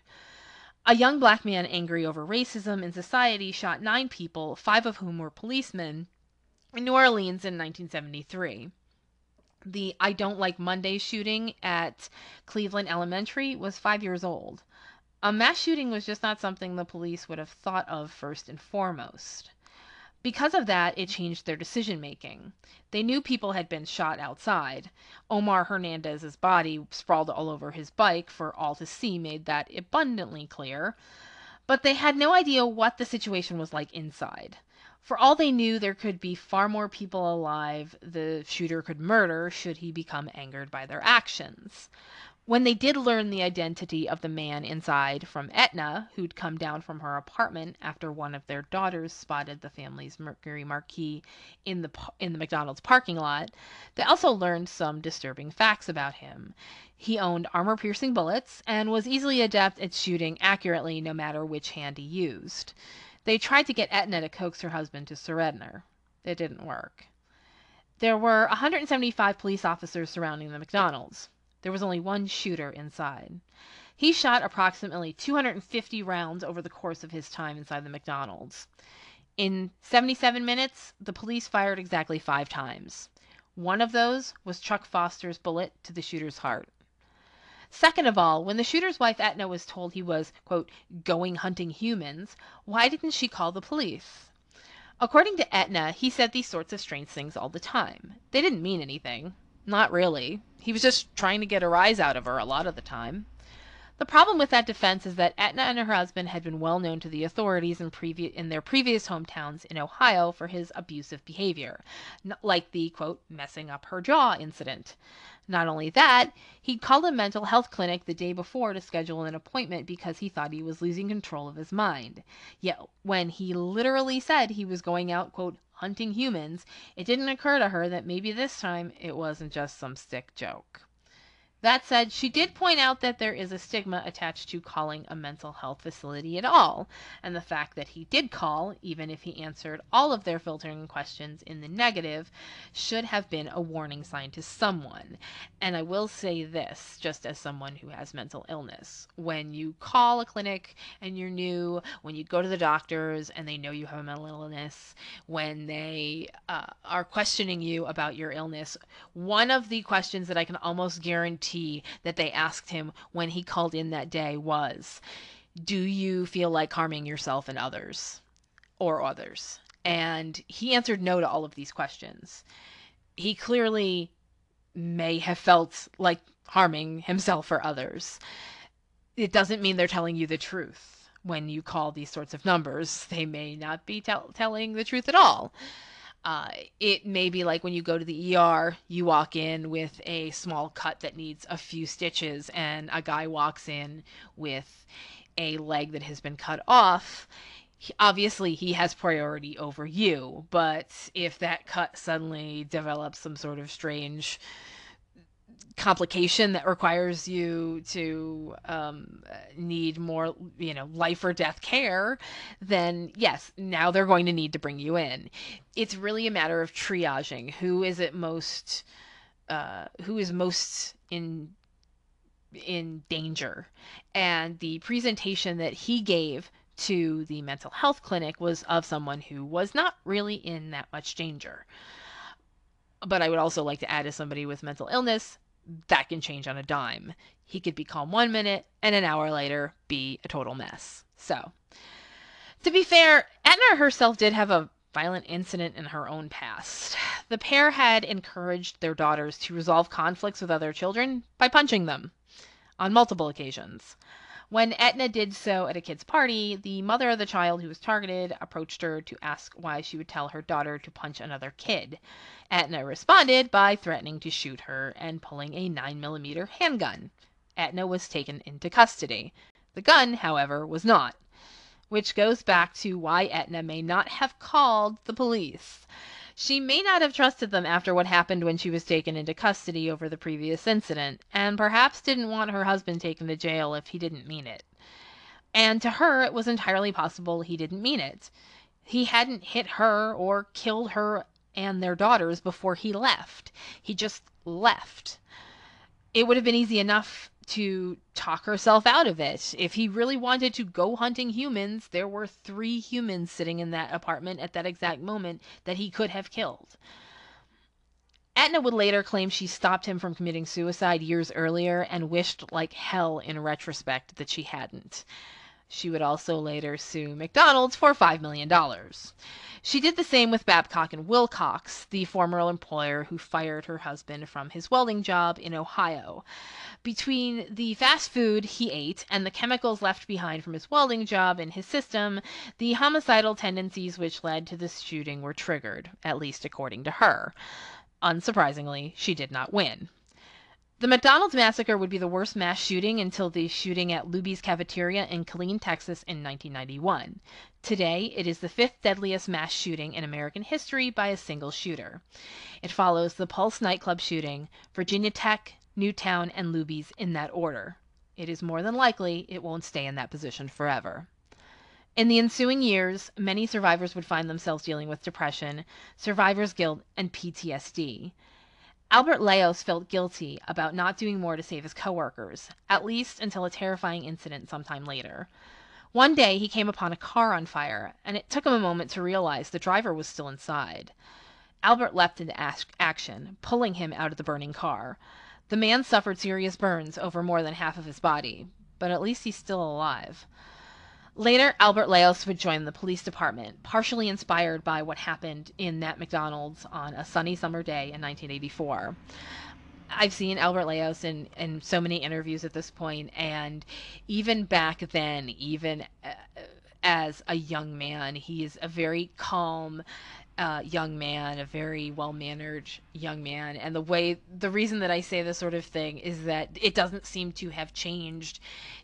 A young black man angry over racism in society shot 9 people, 5 of whom were policemen, in New Orleans in 1973. The I Don't Like Monday shooting at Cleveland Elementary was 5 years old. A mass shooting was just not something the police would have thought of first and foremost. Because of that, it changed their decision-making. They knew people had been shot outside. Omar Hernandez's body, sprawled all over his bike for all to see, made that abundantly clear. But they had no idea what the situation was like inside. For all they knew, there could be far more people alive the shooter could murder should he become angered by their actions. When they did learn the identity of the man inside from Etna, who'd come down from her apartment after one of their daughters spotted the family's Mercury Marquis in the McDonald's parking lot, they also learned some disturbing facts about him. He owned armor-piercing bullets and was easily adept at shooting accurately no matter which hand he used. They tried to get Etna to coax her husband to surrender. It didn't work. There were 175 police officers surrounding the McDonald's. There was only one shooter inside. He shot approximately 250 rounds over the course of his time inside the McDonald's. In 77 minutes, the police fired exactly 5 times. One of those was Chuck Foster's bullet to the shooter's heart. Second of all, when the shooter's wife Etna was told he was, quote, going hunting humans, why didn't she call the police? According to Etna, he said these sorts of strange things all the time. They didn't mean anything. Not really. He was just trying to get a rise out of her a lot of the time. The problem with that defense is that Etna and her husband had been well known to the authorities in their previous hometowns in Ohio for his abusive behavior, like the, quote, messing up her jaw incident. Not only that, he'd called a mental health clinic the day before to schedule an appointment because he thought he was losing control of his mind. Yet when he literally said he was going out, quote, hunting humans, it didn't occur to her that maybe this time it wasn't just some sick joke. That said, she did point out that there is a stigma attached to calling a mental health facility at all, and the fact that he did call, even if he answered all of their filtering questions in the negative, should have been a warning sign to someone. And I will say this, just as someone who has mental illness, when you call a clinic and you're new, when you go to the doctors and they know you have a mental illness, when they are questioning you about your illness, one of the questions that I can almost guarantee that they asked him when he called in that day was, do you feel like harming yourself and others or others? And he answered no to all of these questions. He clearly may have felt like harming himself or others. It doesn't mean they're telling you the truth. When you call these sorts of numbers, they may not be telling the truth at all. It may be like when you go to the ER, you walk in with a small cut that needs a few stitches, and a guy walks in with a leg that has been cut off. Obviously, he has priority over you, but if that cut suddenly develops some sort of strange complication that requires you to need more, life or death care, then yes, now they're going to need to bring you in. It's really a matter of triaging who is most in danger, and the presentation that he gave to the mental health clinic was of someone who was not really in that much danger. But I would also like to add, as somebody with mental illness, that can change on a dime. He could be calm one minute and an hour later be a total mess. So, to be fair, Etna herself did have a violent incident in her own past. The pair had encouraged their daughters to resolve conflicts with other children by punching them on multiple occasions. When Etna did so at a kid's party, the mother of the child who was targeted approached her to ask why she would tell her daughter to punch another kid. Etna responded by threatening to shoot her and pulling a 9mm handgun. Etna was taken into custody. The gun, however, was not, which goes back to why Etna may not have called the police. She may not have trusted them after what happened when she was taken into custody over the previous incident, and perhaps didn't want her husband taken to jail if he didn't mean it. And to her, it was entirely possible he didn't mean it. He hadn't hit her or killed her and their daughters before he left. He just left. It would have been easy enough to talk herself out of it. If he really wanted to go hunting humans, there were 3 humans sitting in that apartment at that exact moment that he could have killed. Etna would later claim she stopped him from committing suicide years earlier and wished like hell in retrospect that she hadn't. She would also later sue McDonald's for $5 million. She did the same with Babcock and Wilcox, the former employer who fired her husband from his welding job in Ohio. Between the fast food he ate and the chemicals left behind from his welding job in his system, the homicidal tendencies which led to this shooting were triggered, at least according to her. Unsurprisingly, she did not win. The McDonald's massacre would be the worst mass shooting until the shooting at Luby's Cafeteria in Killeen, Texas in 1991. Today, it is the 5th deadliest mass shooting in American history by a single shooter. It follows the Pulse nightclub shooting, Virginia Tech, Newtown, and Luby's in that order. It is more than likely it won't stay in that position forever. In the ensuing years, many survivors would find themselves dealing with depression, survivor's guilt, and PTSD. Albert Leos felt guilty about not doing more to save his coworkers, at least until a terrifying incident sometime later. One day he came upon a car on fire, and it took him a moment to realize the driver was still inside. Albert leapt into action, pulling him out of the burning car. The man suffered serious burns over more than half of his body, but at least he's still alive. Later, Albert Leos would join the police department, partially inspired by what happened in that McDonald's on a sunny summer day in 1984. I've seen Albert Leos in so many interviews at this point, and even back then, even as a young man, he is a very calm young man, a very well-mannered young man. And the reason that I say this sort of thing is that it doesn't seem to have changed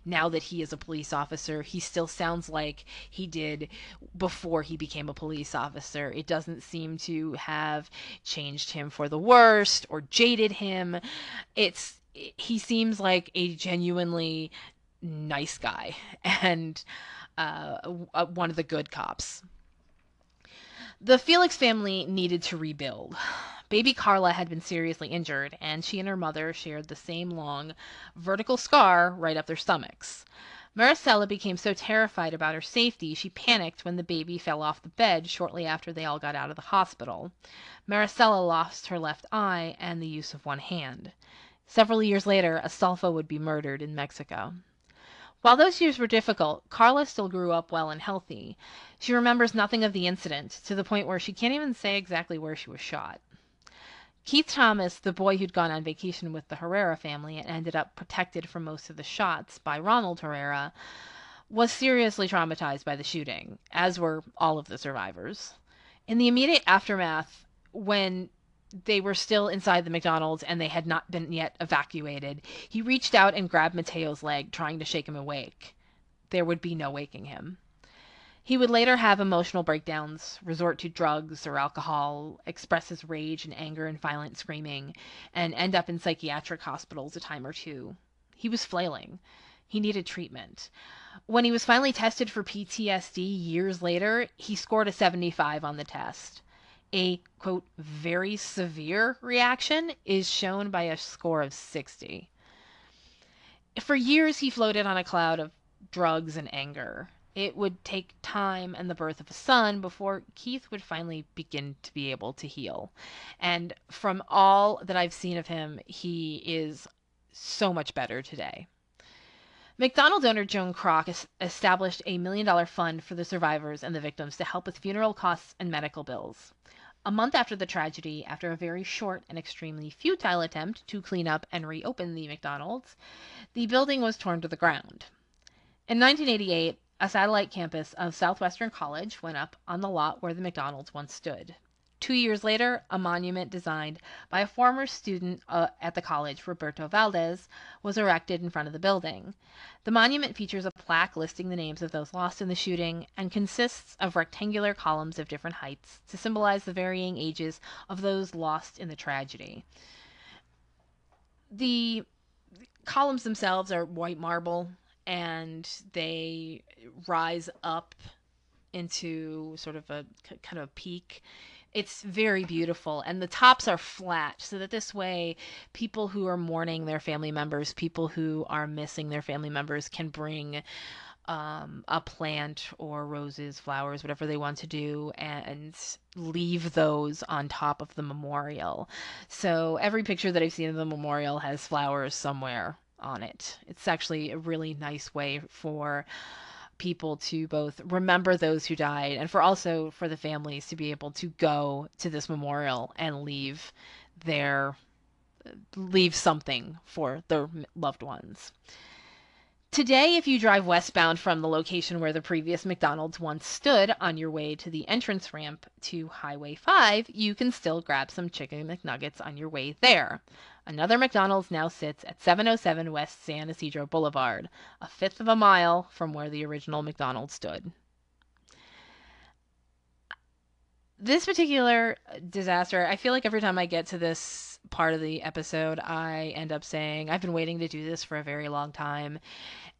now that he is a police officer. He still sounds like he did before he became a police officer. It doesn't seem to have changed him for the worst or jaded him. He seems like a genuinely nice guy and one of the good cops. The Felix family needed to rebuild. Baby Carla had been seriously injured, and she and her mother shared the same long, vertical scar right up their stomachs. Maricela became so terrified about her safety, she panicked when the baby fell off the bed shortly after they all got out of the hospital. Maricela lost her left eye and the use of one hand. Several years later, Astolfo would be murdered in Mexico. While those years were difficult, Carla still grew up well and healthy. She remembers nothing of the incident, to the point where she can't even say exactly where she was shot. Keith Thomas, the boy who'd gone on vacation with the Herrera family and ended up protected from most of the shots by Ronald Herrera, was seriously traumatized by the shooting, as were all of the survivors. In the immediate aftermath, when they were still inside the McDonald's and they had not been yet evacuated, he reached out and grabbed Mateo's leg, trying to shake him awake. There would be no waking him. He would later have emotional breakdowns, resort to drugs or alcohol, express his rage and anger in violent screaming, and end up in psychiatric hospitals a time or two. He was flailing. He needed treatment. When he was finally tested for PTSD years later, he scored a 75 on the test. A, quote, very severe reaction is shown by a score of 60. For years, he floated on a cloud of drugs and anger. It would take time and the birth of a son before Keith would finally begin to be able to heal. And from all that I've seen of him, he is so much better today. McDonald donor Joan Kroc established a $1 million fund for the survivors and the victims to help with funeral costs and medical bills. A month after the tragedy, after a very short and extremely futile attempt to clean up and reopen the McDonald's, the building was torn to the ground. In 1988, a satellite campus of Southwestern College went up on the lot where the McDonald's once stood. 2 years later, a monument designed by a former student at the college, Roberto Valdez, was erected in front of the building. The monument features a plaque listing the names of those lost in the shooting and consists of rectangular columns of different heights to symbolize the varying ages of those lost in the tragedy. The columns themselves are white marble, and they rise up into sort of a kind of peak. It's very beautiful, and the tops are flat, so that this way people who are mourning their family members, people who are missing their family members, can bring a plant or roses, flowers, whatever they want to do, and leave those on top of the memorial. So every picture that I've seen of the memorial has flowers somewhere on it. It's actually a really nice way for people to both remember those who died and for also for the families to be able to go to this memorial and leave something for their loved ones. Today, if you drive westbound from the location where the previous McDonald's once stood on your way to the entrance ramp to Highway 5, you can still grab some Chicken McNuggets on your way there. Another McDonald's now sits at 707 West San Ysidro Boulevard, 1/5 of a mile from where the original McDonald's stood. This particular disaster, I feel like every time I get to this part of the episode, I end up saying, I've been waiting to do this for a very long time.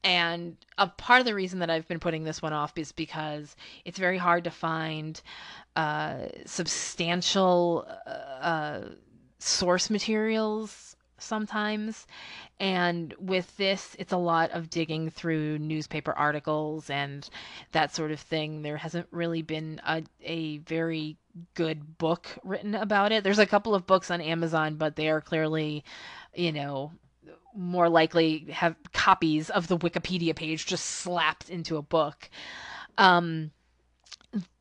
And a part of the reason that I've been putting this one off is because it's very hard to find substantial source materials sometimes. And with this, it's a lot of digging through newspaper articles and that sort of thing. There hasn't really been a very good book written about it. There's a couple of books on Amazon, but they are clearly, more likely have copies of the Wikipedia page just slapped into a book.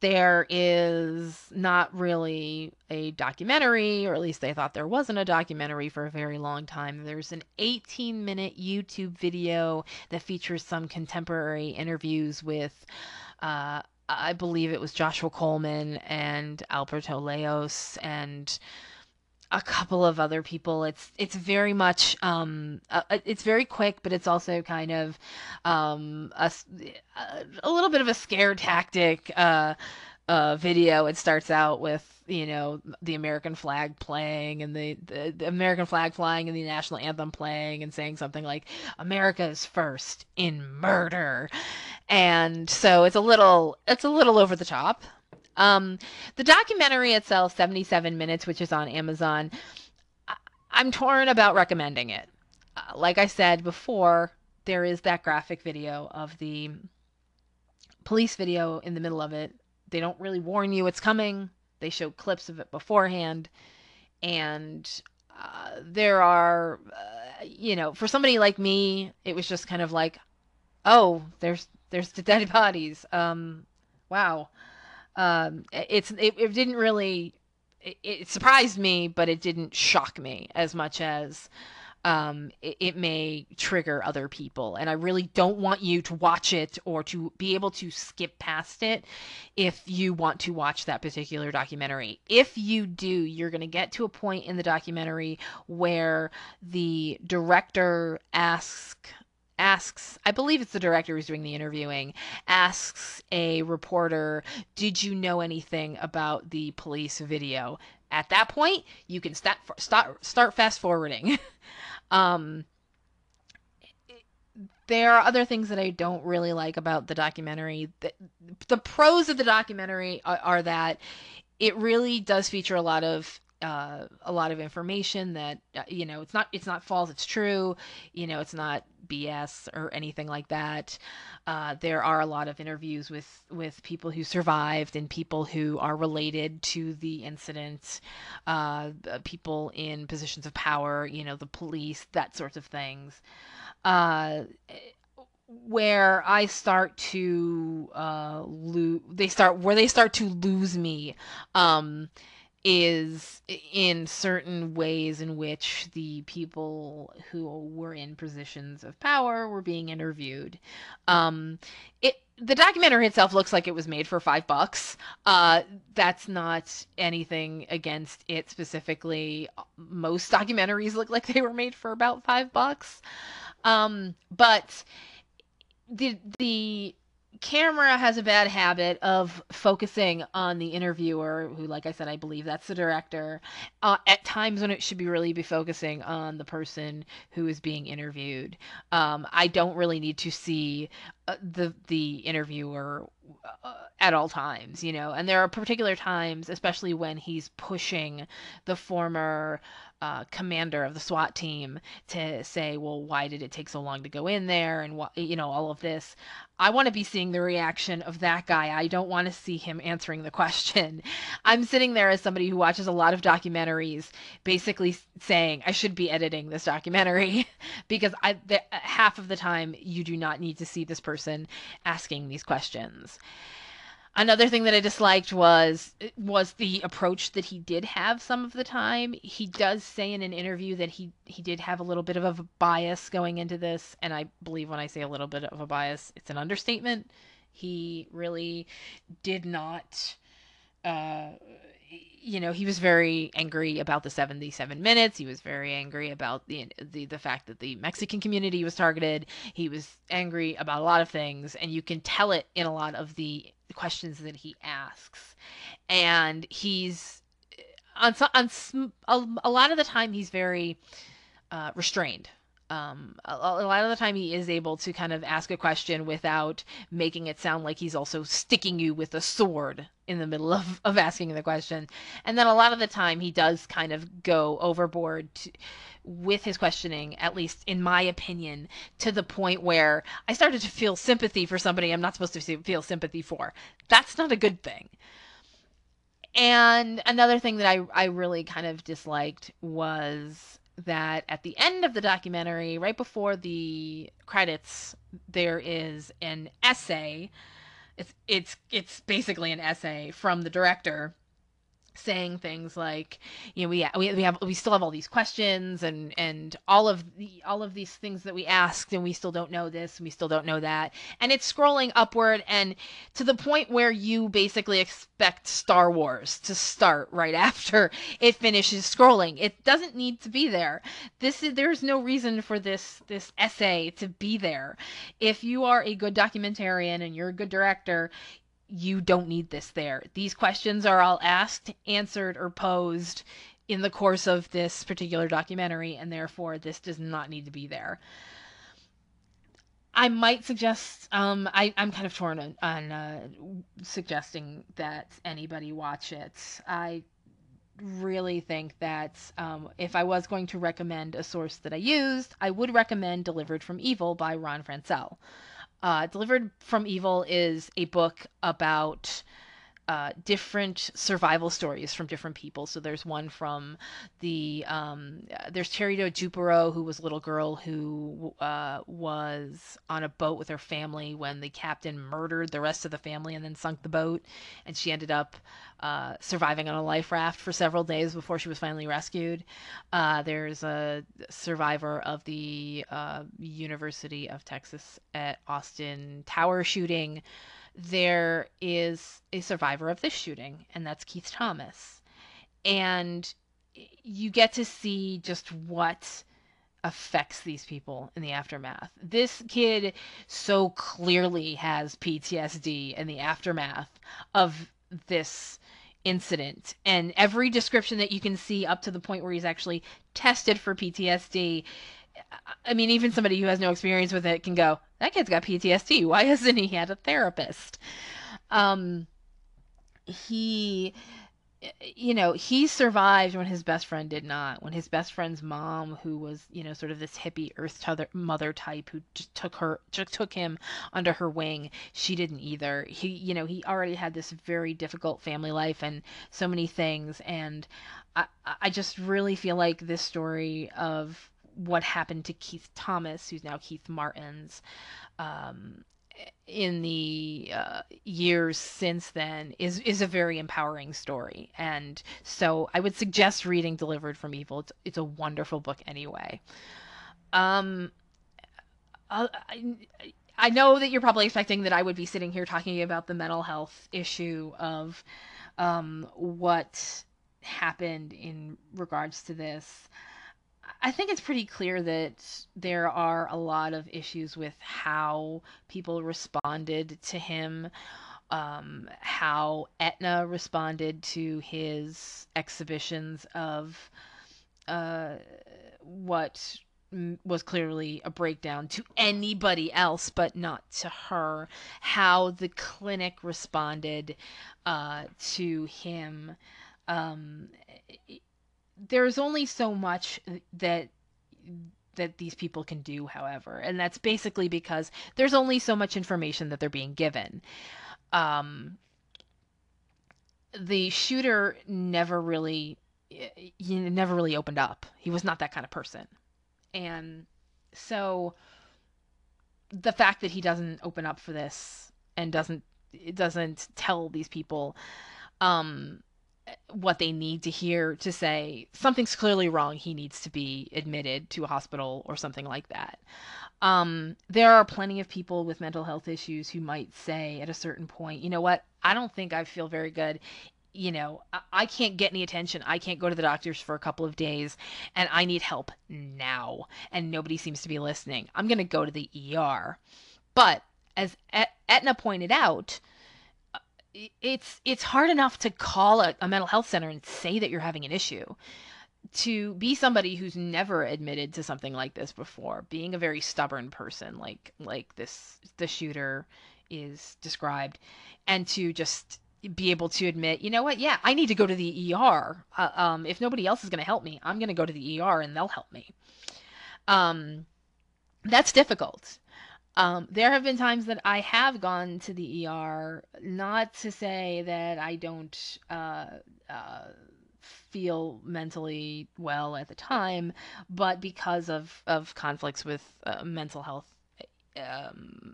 There is not really a documentary, or at least they thought there wasn't a documentary for a very long time. There's an 18-minute YouTube video that features some contemporary interviews with, I believe it was Joshua Coleman and Albert Leos and a couple of other people. It's very much, it's very quick, but it's also kind of a little bit of a scare tactic video. It starts out with, the American flag playing and the American flag flying and the national anthem playing and saying something like, "America is first in murder." And so it's a little over the top. The documentary itself, 77 minutes, which is on Amazon, I'm torn about recommending it. Like I said before, there is that graphic video of the police video in the middle of it. They don't really warn you it's coming. They show clips of it beforehand. And there are, for somebody like me, it was just kind of like, oh, there's the dead bodies. Wow. It didn't really, it surprised me, but it didn't shock me as much as, it may trigger other people. And I really don't want you to watch it or to be able to skip past it if you want to watch that particular documentary. If you do, you're going to get to a point in the documentary where the director asks, I believe it's the director who's doing the interviewing, asks a reporter, "Did you know anything about the police video?" At that point, you can start fast forwarding. There are other things that I don't really like about the documentary. The pros of the documentary are that it really does feature a lot of a lot of information that, you know, it's not false, it's true, you know, it's not BS or anything like that. There are a lot of interviews with people who survived and people who are related to the incident, people in positions of power, you know, the police, that sorts of things. Where I start to lose me is in certain ways in which the people who were in positions of power were being interviewed. The documentary itself looks like it was made for $5. That's not anything against it specifically. Most documentaries look like they were made for about $5. But the camera has a bad habit of focusing on the interviewer, who, like I said, I believe that's the director, at times when it should be really be focusing on the person who is being interviewed. I don't really need to see the interviewer at all times, you know, and there are particular times, especially when he's pushing the former commander of the SWAT team to say, well, why did it take so long to go in there? And you know, all of this, I want to be seeing the reaction of that guy. I don't want to see him answering the question. I'm sitting there as somebody who watches a lot of documentaries, basically saying I should be editing this documentary because half of the time you do not need to see this person asking these questions. Another thing that I disliked was the approach that he did have some of the time. He does say in an interview that he did have a little bit of a bias going into this, and I believe when I say a little bit of a bias, it's an understatement. He really did not, you know, he was very angry about the 77 minutes. He was very angry about the fact that the Mexican community was targeted. He was angry about a lot of things, and you can tell it in a lot of the questions that he asks. And he's a lot of the time he's very restrained. A lot of the time he is able to kind of ask a question without making it sound like he's also sticking you with a sword in the middle of asking the question. And then a lot of the time he does kind of go overboard with his questioning, at least in my opinion, to the point where I started to feel sympathy for somebody I'm not supposed to feel sympathy for. That's not a good thing. And another thing that I really kind of disliked was that at the end of the documentary, right before the credits, there is an essay. It's basically an essay from the director saying things like, you know, we still have all these questions and all of these things that we asked, and we still don't know this, and we still don't know that. And it's scrolling upward and to the point where you basically expect Star Wars to start right after it finishes scrolling. It doesn't need to be there. There's no reason for this essay to be there. If you are a good documentarian and you're a good director, you don't need this there. These questions are all asked, answered, or posed in the course of this particular documentary, and therefore this does not need to be there. I might suggest, I'm kind of torn on suggesting that anybody watch it. I really think that if I was going to recommend a source that I used, I would recommend Delivered from Evil by Ron Francel. Delivered from Evil is a book about different survival stories from different people. So there's one from there's Cherito Jupero, who was a little girl who was on a boat with her family when the captain murdered the rest of the family and then sunk the boat. And she ended up surviving on a life raft for several days before she was finally rescued. There's a survivor of the University of Texas at Austin tower shooting. There is a survivor of this shooting, and that's Keith Thomas. And you get to see just what affects these people in the aftermath. This kid so clearly has PTSD in the aftermath of this incident, and every description that you can see up to the point where he's actually tested for PTSD, I mean, even somebody who has no experience with it can go, that kid's got PTSD. Why hasn't he had a therapist? He you know, he survived when his best friend did not, when his best friend's mom, who was, you know, sort of this hippie earth mother type who just took him under her wing, she didn't either. He, you know, he already had this very difficult family life and so many things. And I just really feel like this story of what happened to Keith Thomas, who's now Keith Martins, in the years since then is a very empowering story. And so I would suggest reading Delivered from Evil. It's a wonderful book anyway. I know that you're probably expecting that I would be sitting here talking about the mental health issue of what happened in regards to this. I think it's pretty clear that there are a lot of issues with how people responded to him, how Etna responded to his exhibitions of what was clearly a breakdown to anybody else but not to her, how the clinic responded to him. There's only so much that these people can do, however, and that's basically because there's only so much information that they're being given. The shooter never really opened up. He was not that kind of person. And so the fact that he doesn't open up for this and doesn't tell these people, what they need to hear to say something's clearly wrong, he needs to be admitted to a hospital or something like that. There are plenty of people with mental health issues who might say at a certain point, you know what, I don't think I feel very good. You know, I can't get any attention. I can't go to the doctors for a couple of days and I need help now. And nobody seems to be listening. I'm going to go to the ER. But as Etna pointed out, it's hard enough to call a mental health center and say that you're having an issue. To be somebody who's never admitted to something like this before, being a very stubborn person like this, the shooter is described, and to just be able to admit, you know what, yeah, I need to go to the ER. If nobody else is going to help me, I'm going to go to the ER and they'll help me. That's difficult. There have been times that I have gone to the ER, not to say that I don't feel mentally well at the time, but because of conflicts with mental health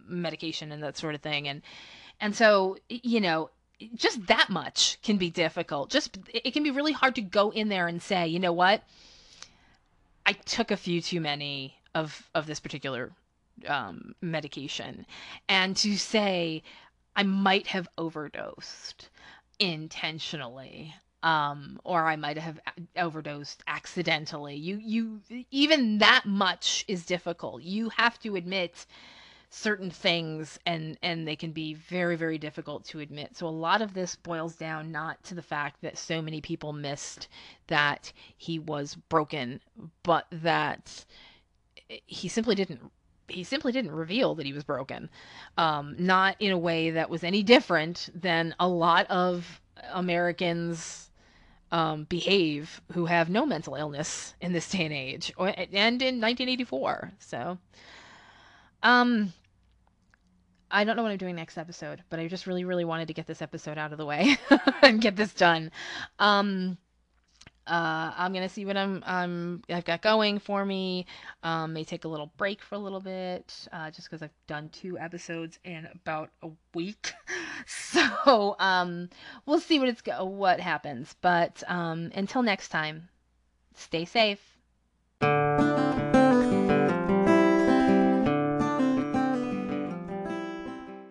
medication and that sort of thing. And so, you know, just that much can be difficult. Just, it can be really hard to go in there and say, you know what, I took a few too many of this particular medication, and to say I might have overdosed intentionally, or I might have overdosed accidentally. You even that much is difficult. You have to admit certain things, and they can be very, very difficult to admit. So a lot of this boils down not to the fact that so many people missed that he was broken, but that he simply didn't reveal that he was broken, not in a way that was any different than a lot of Americans behave who have no mental illness in this day and age, and in 1984. So I don't know what I'm doing next episode, but I just really, really wanted to get this episode out of the way and get this done. I'm going to see what I've got going for me. May take a little break for a little bit, just cause I've done 2 episodes in about a week. So, we'll see what happens, but, until next time, stay safe.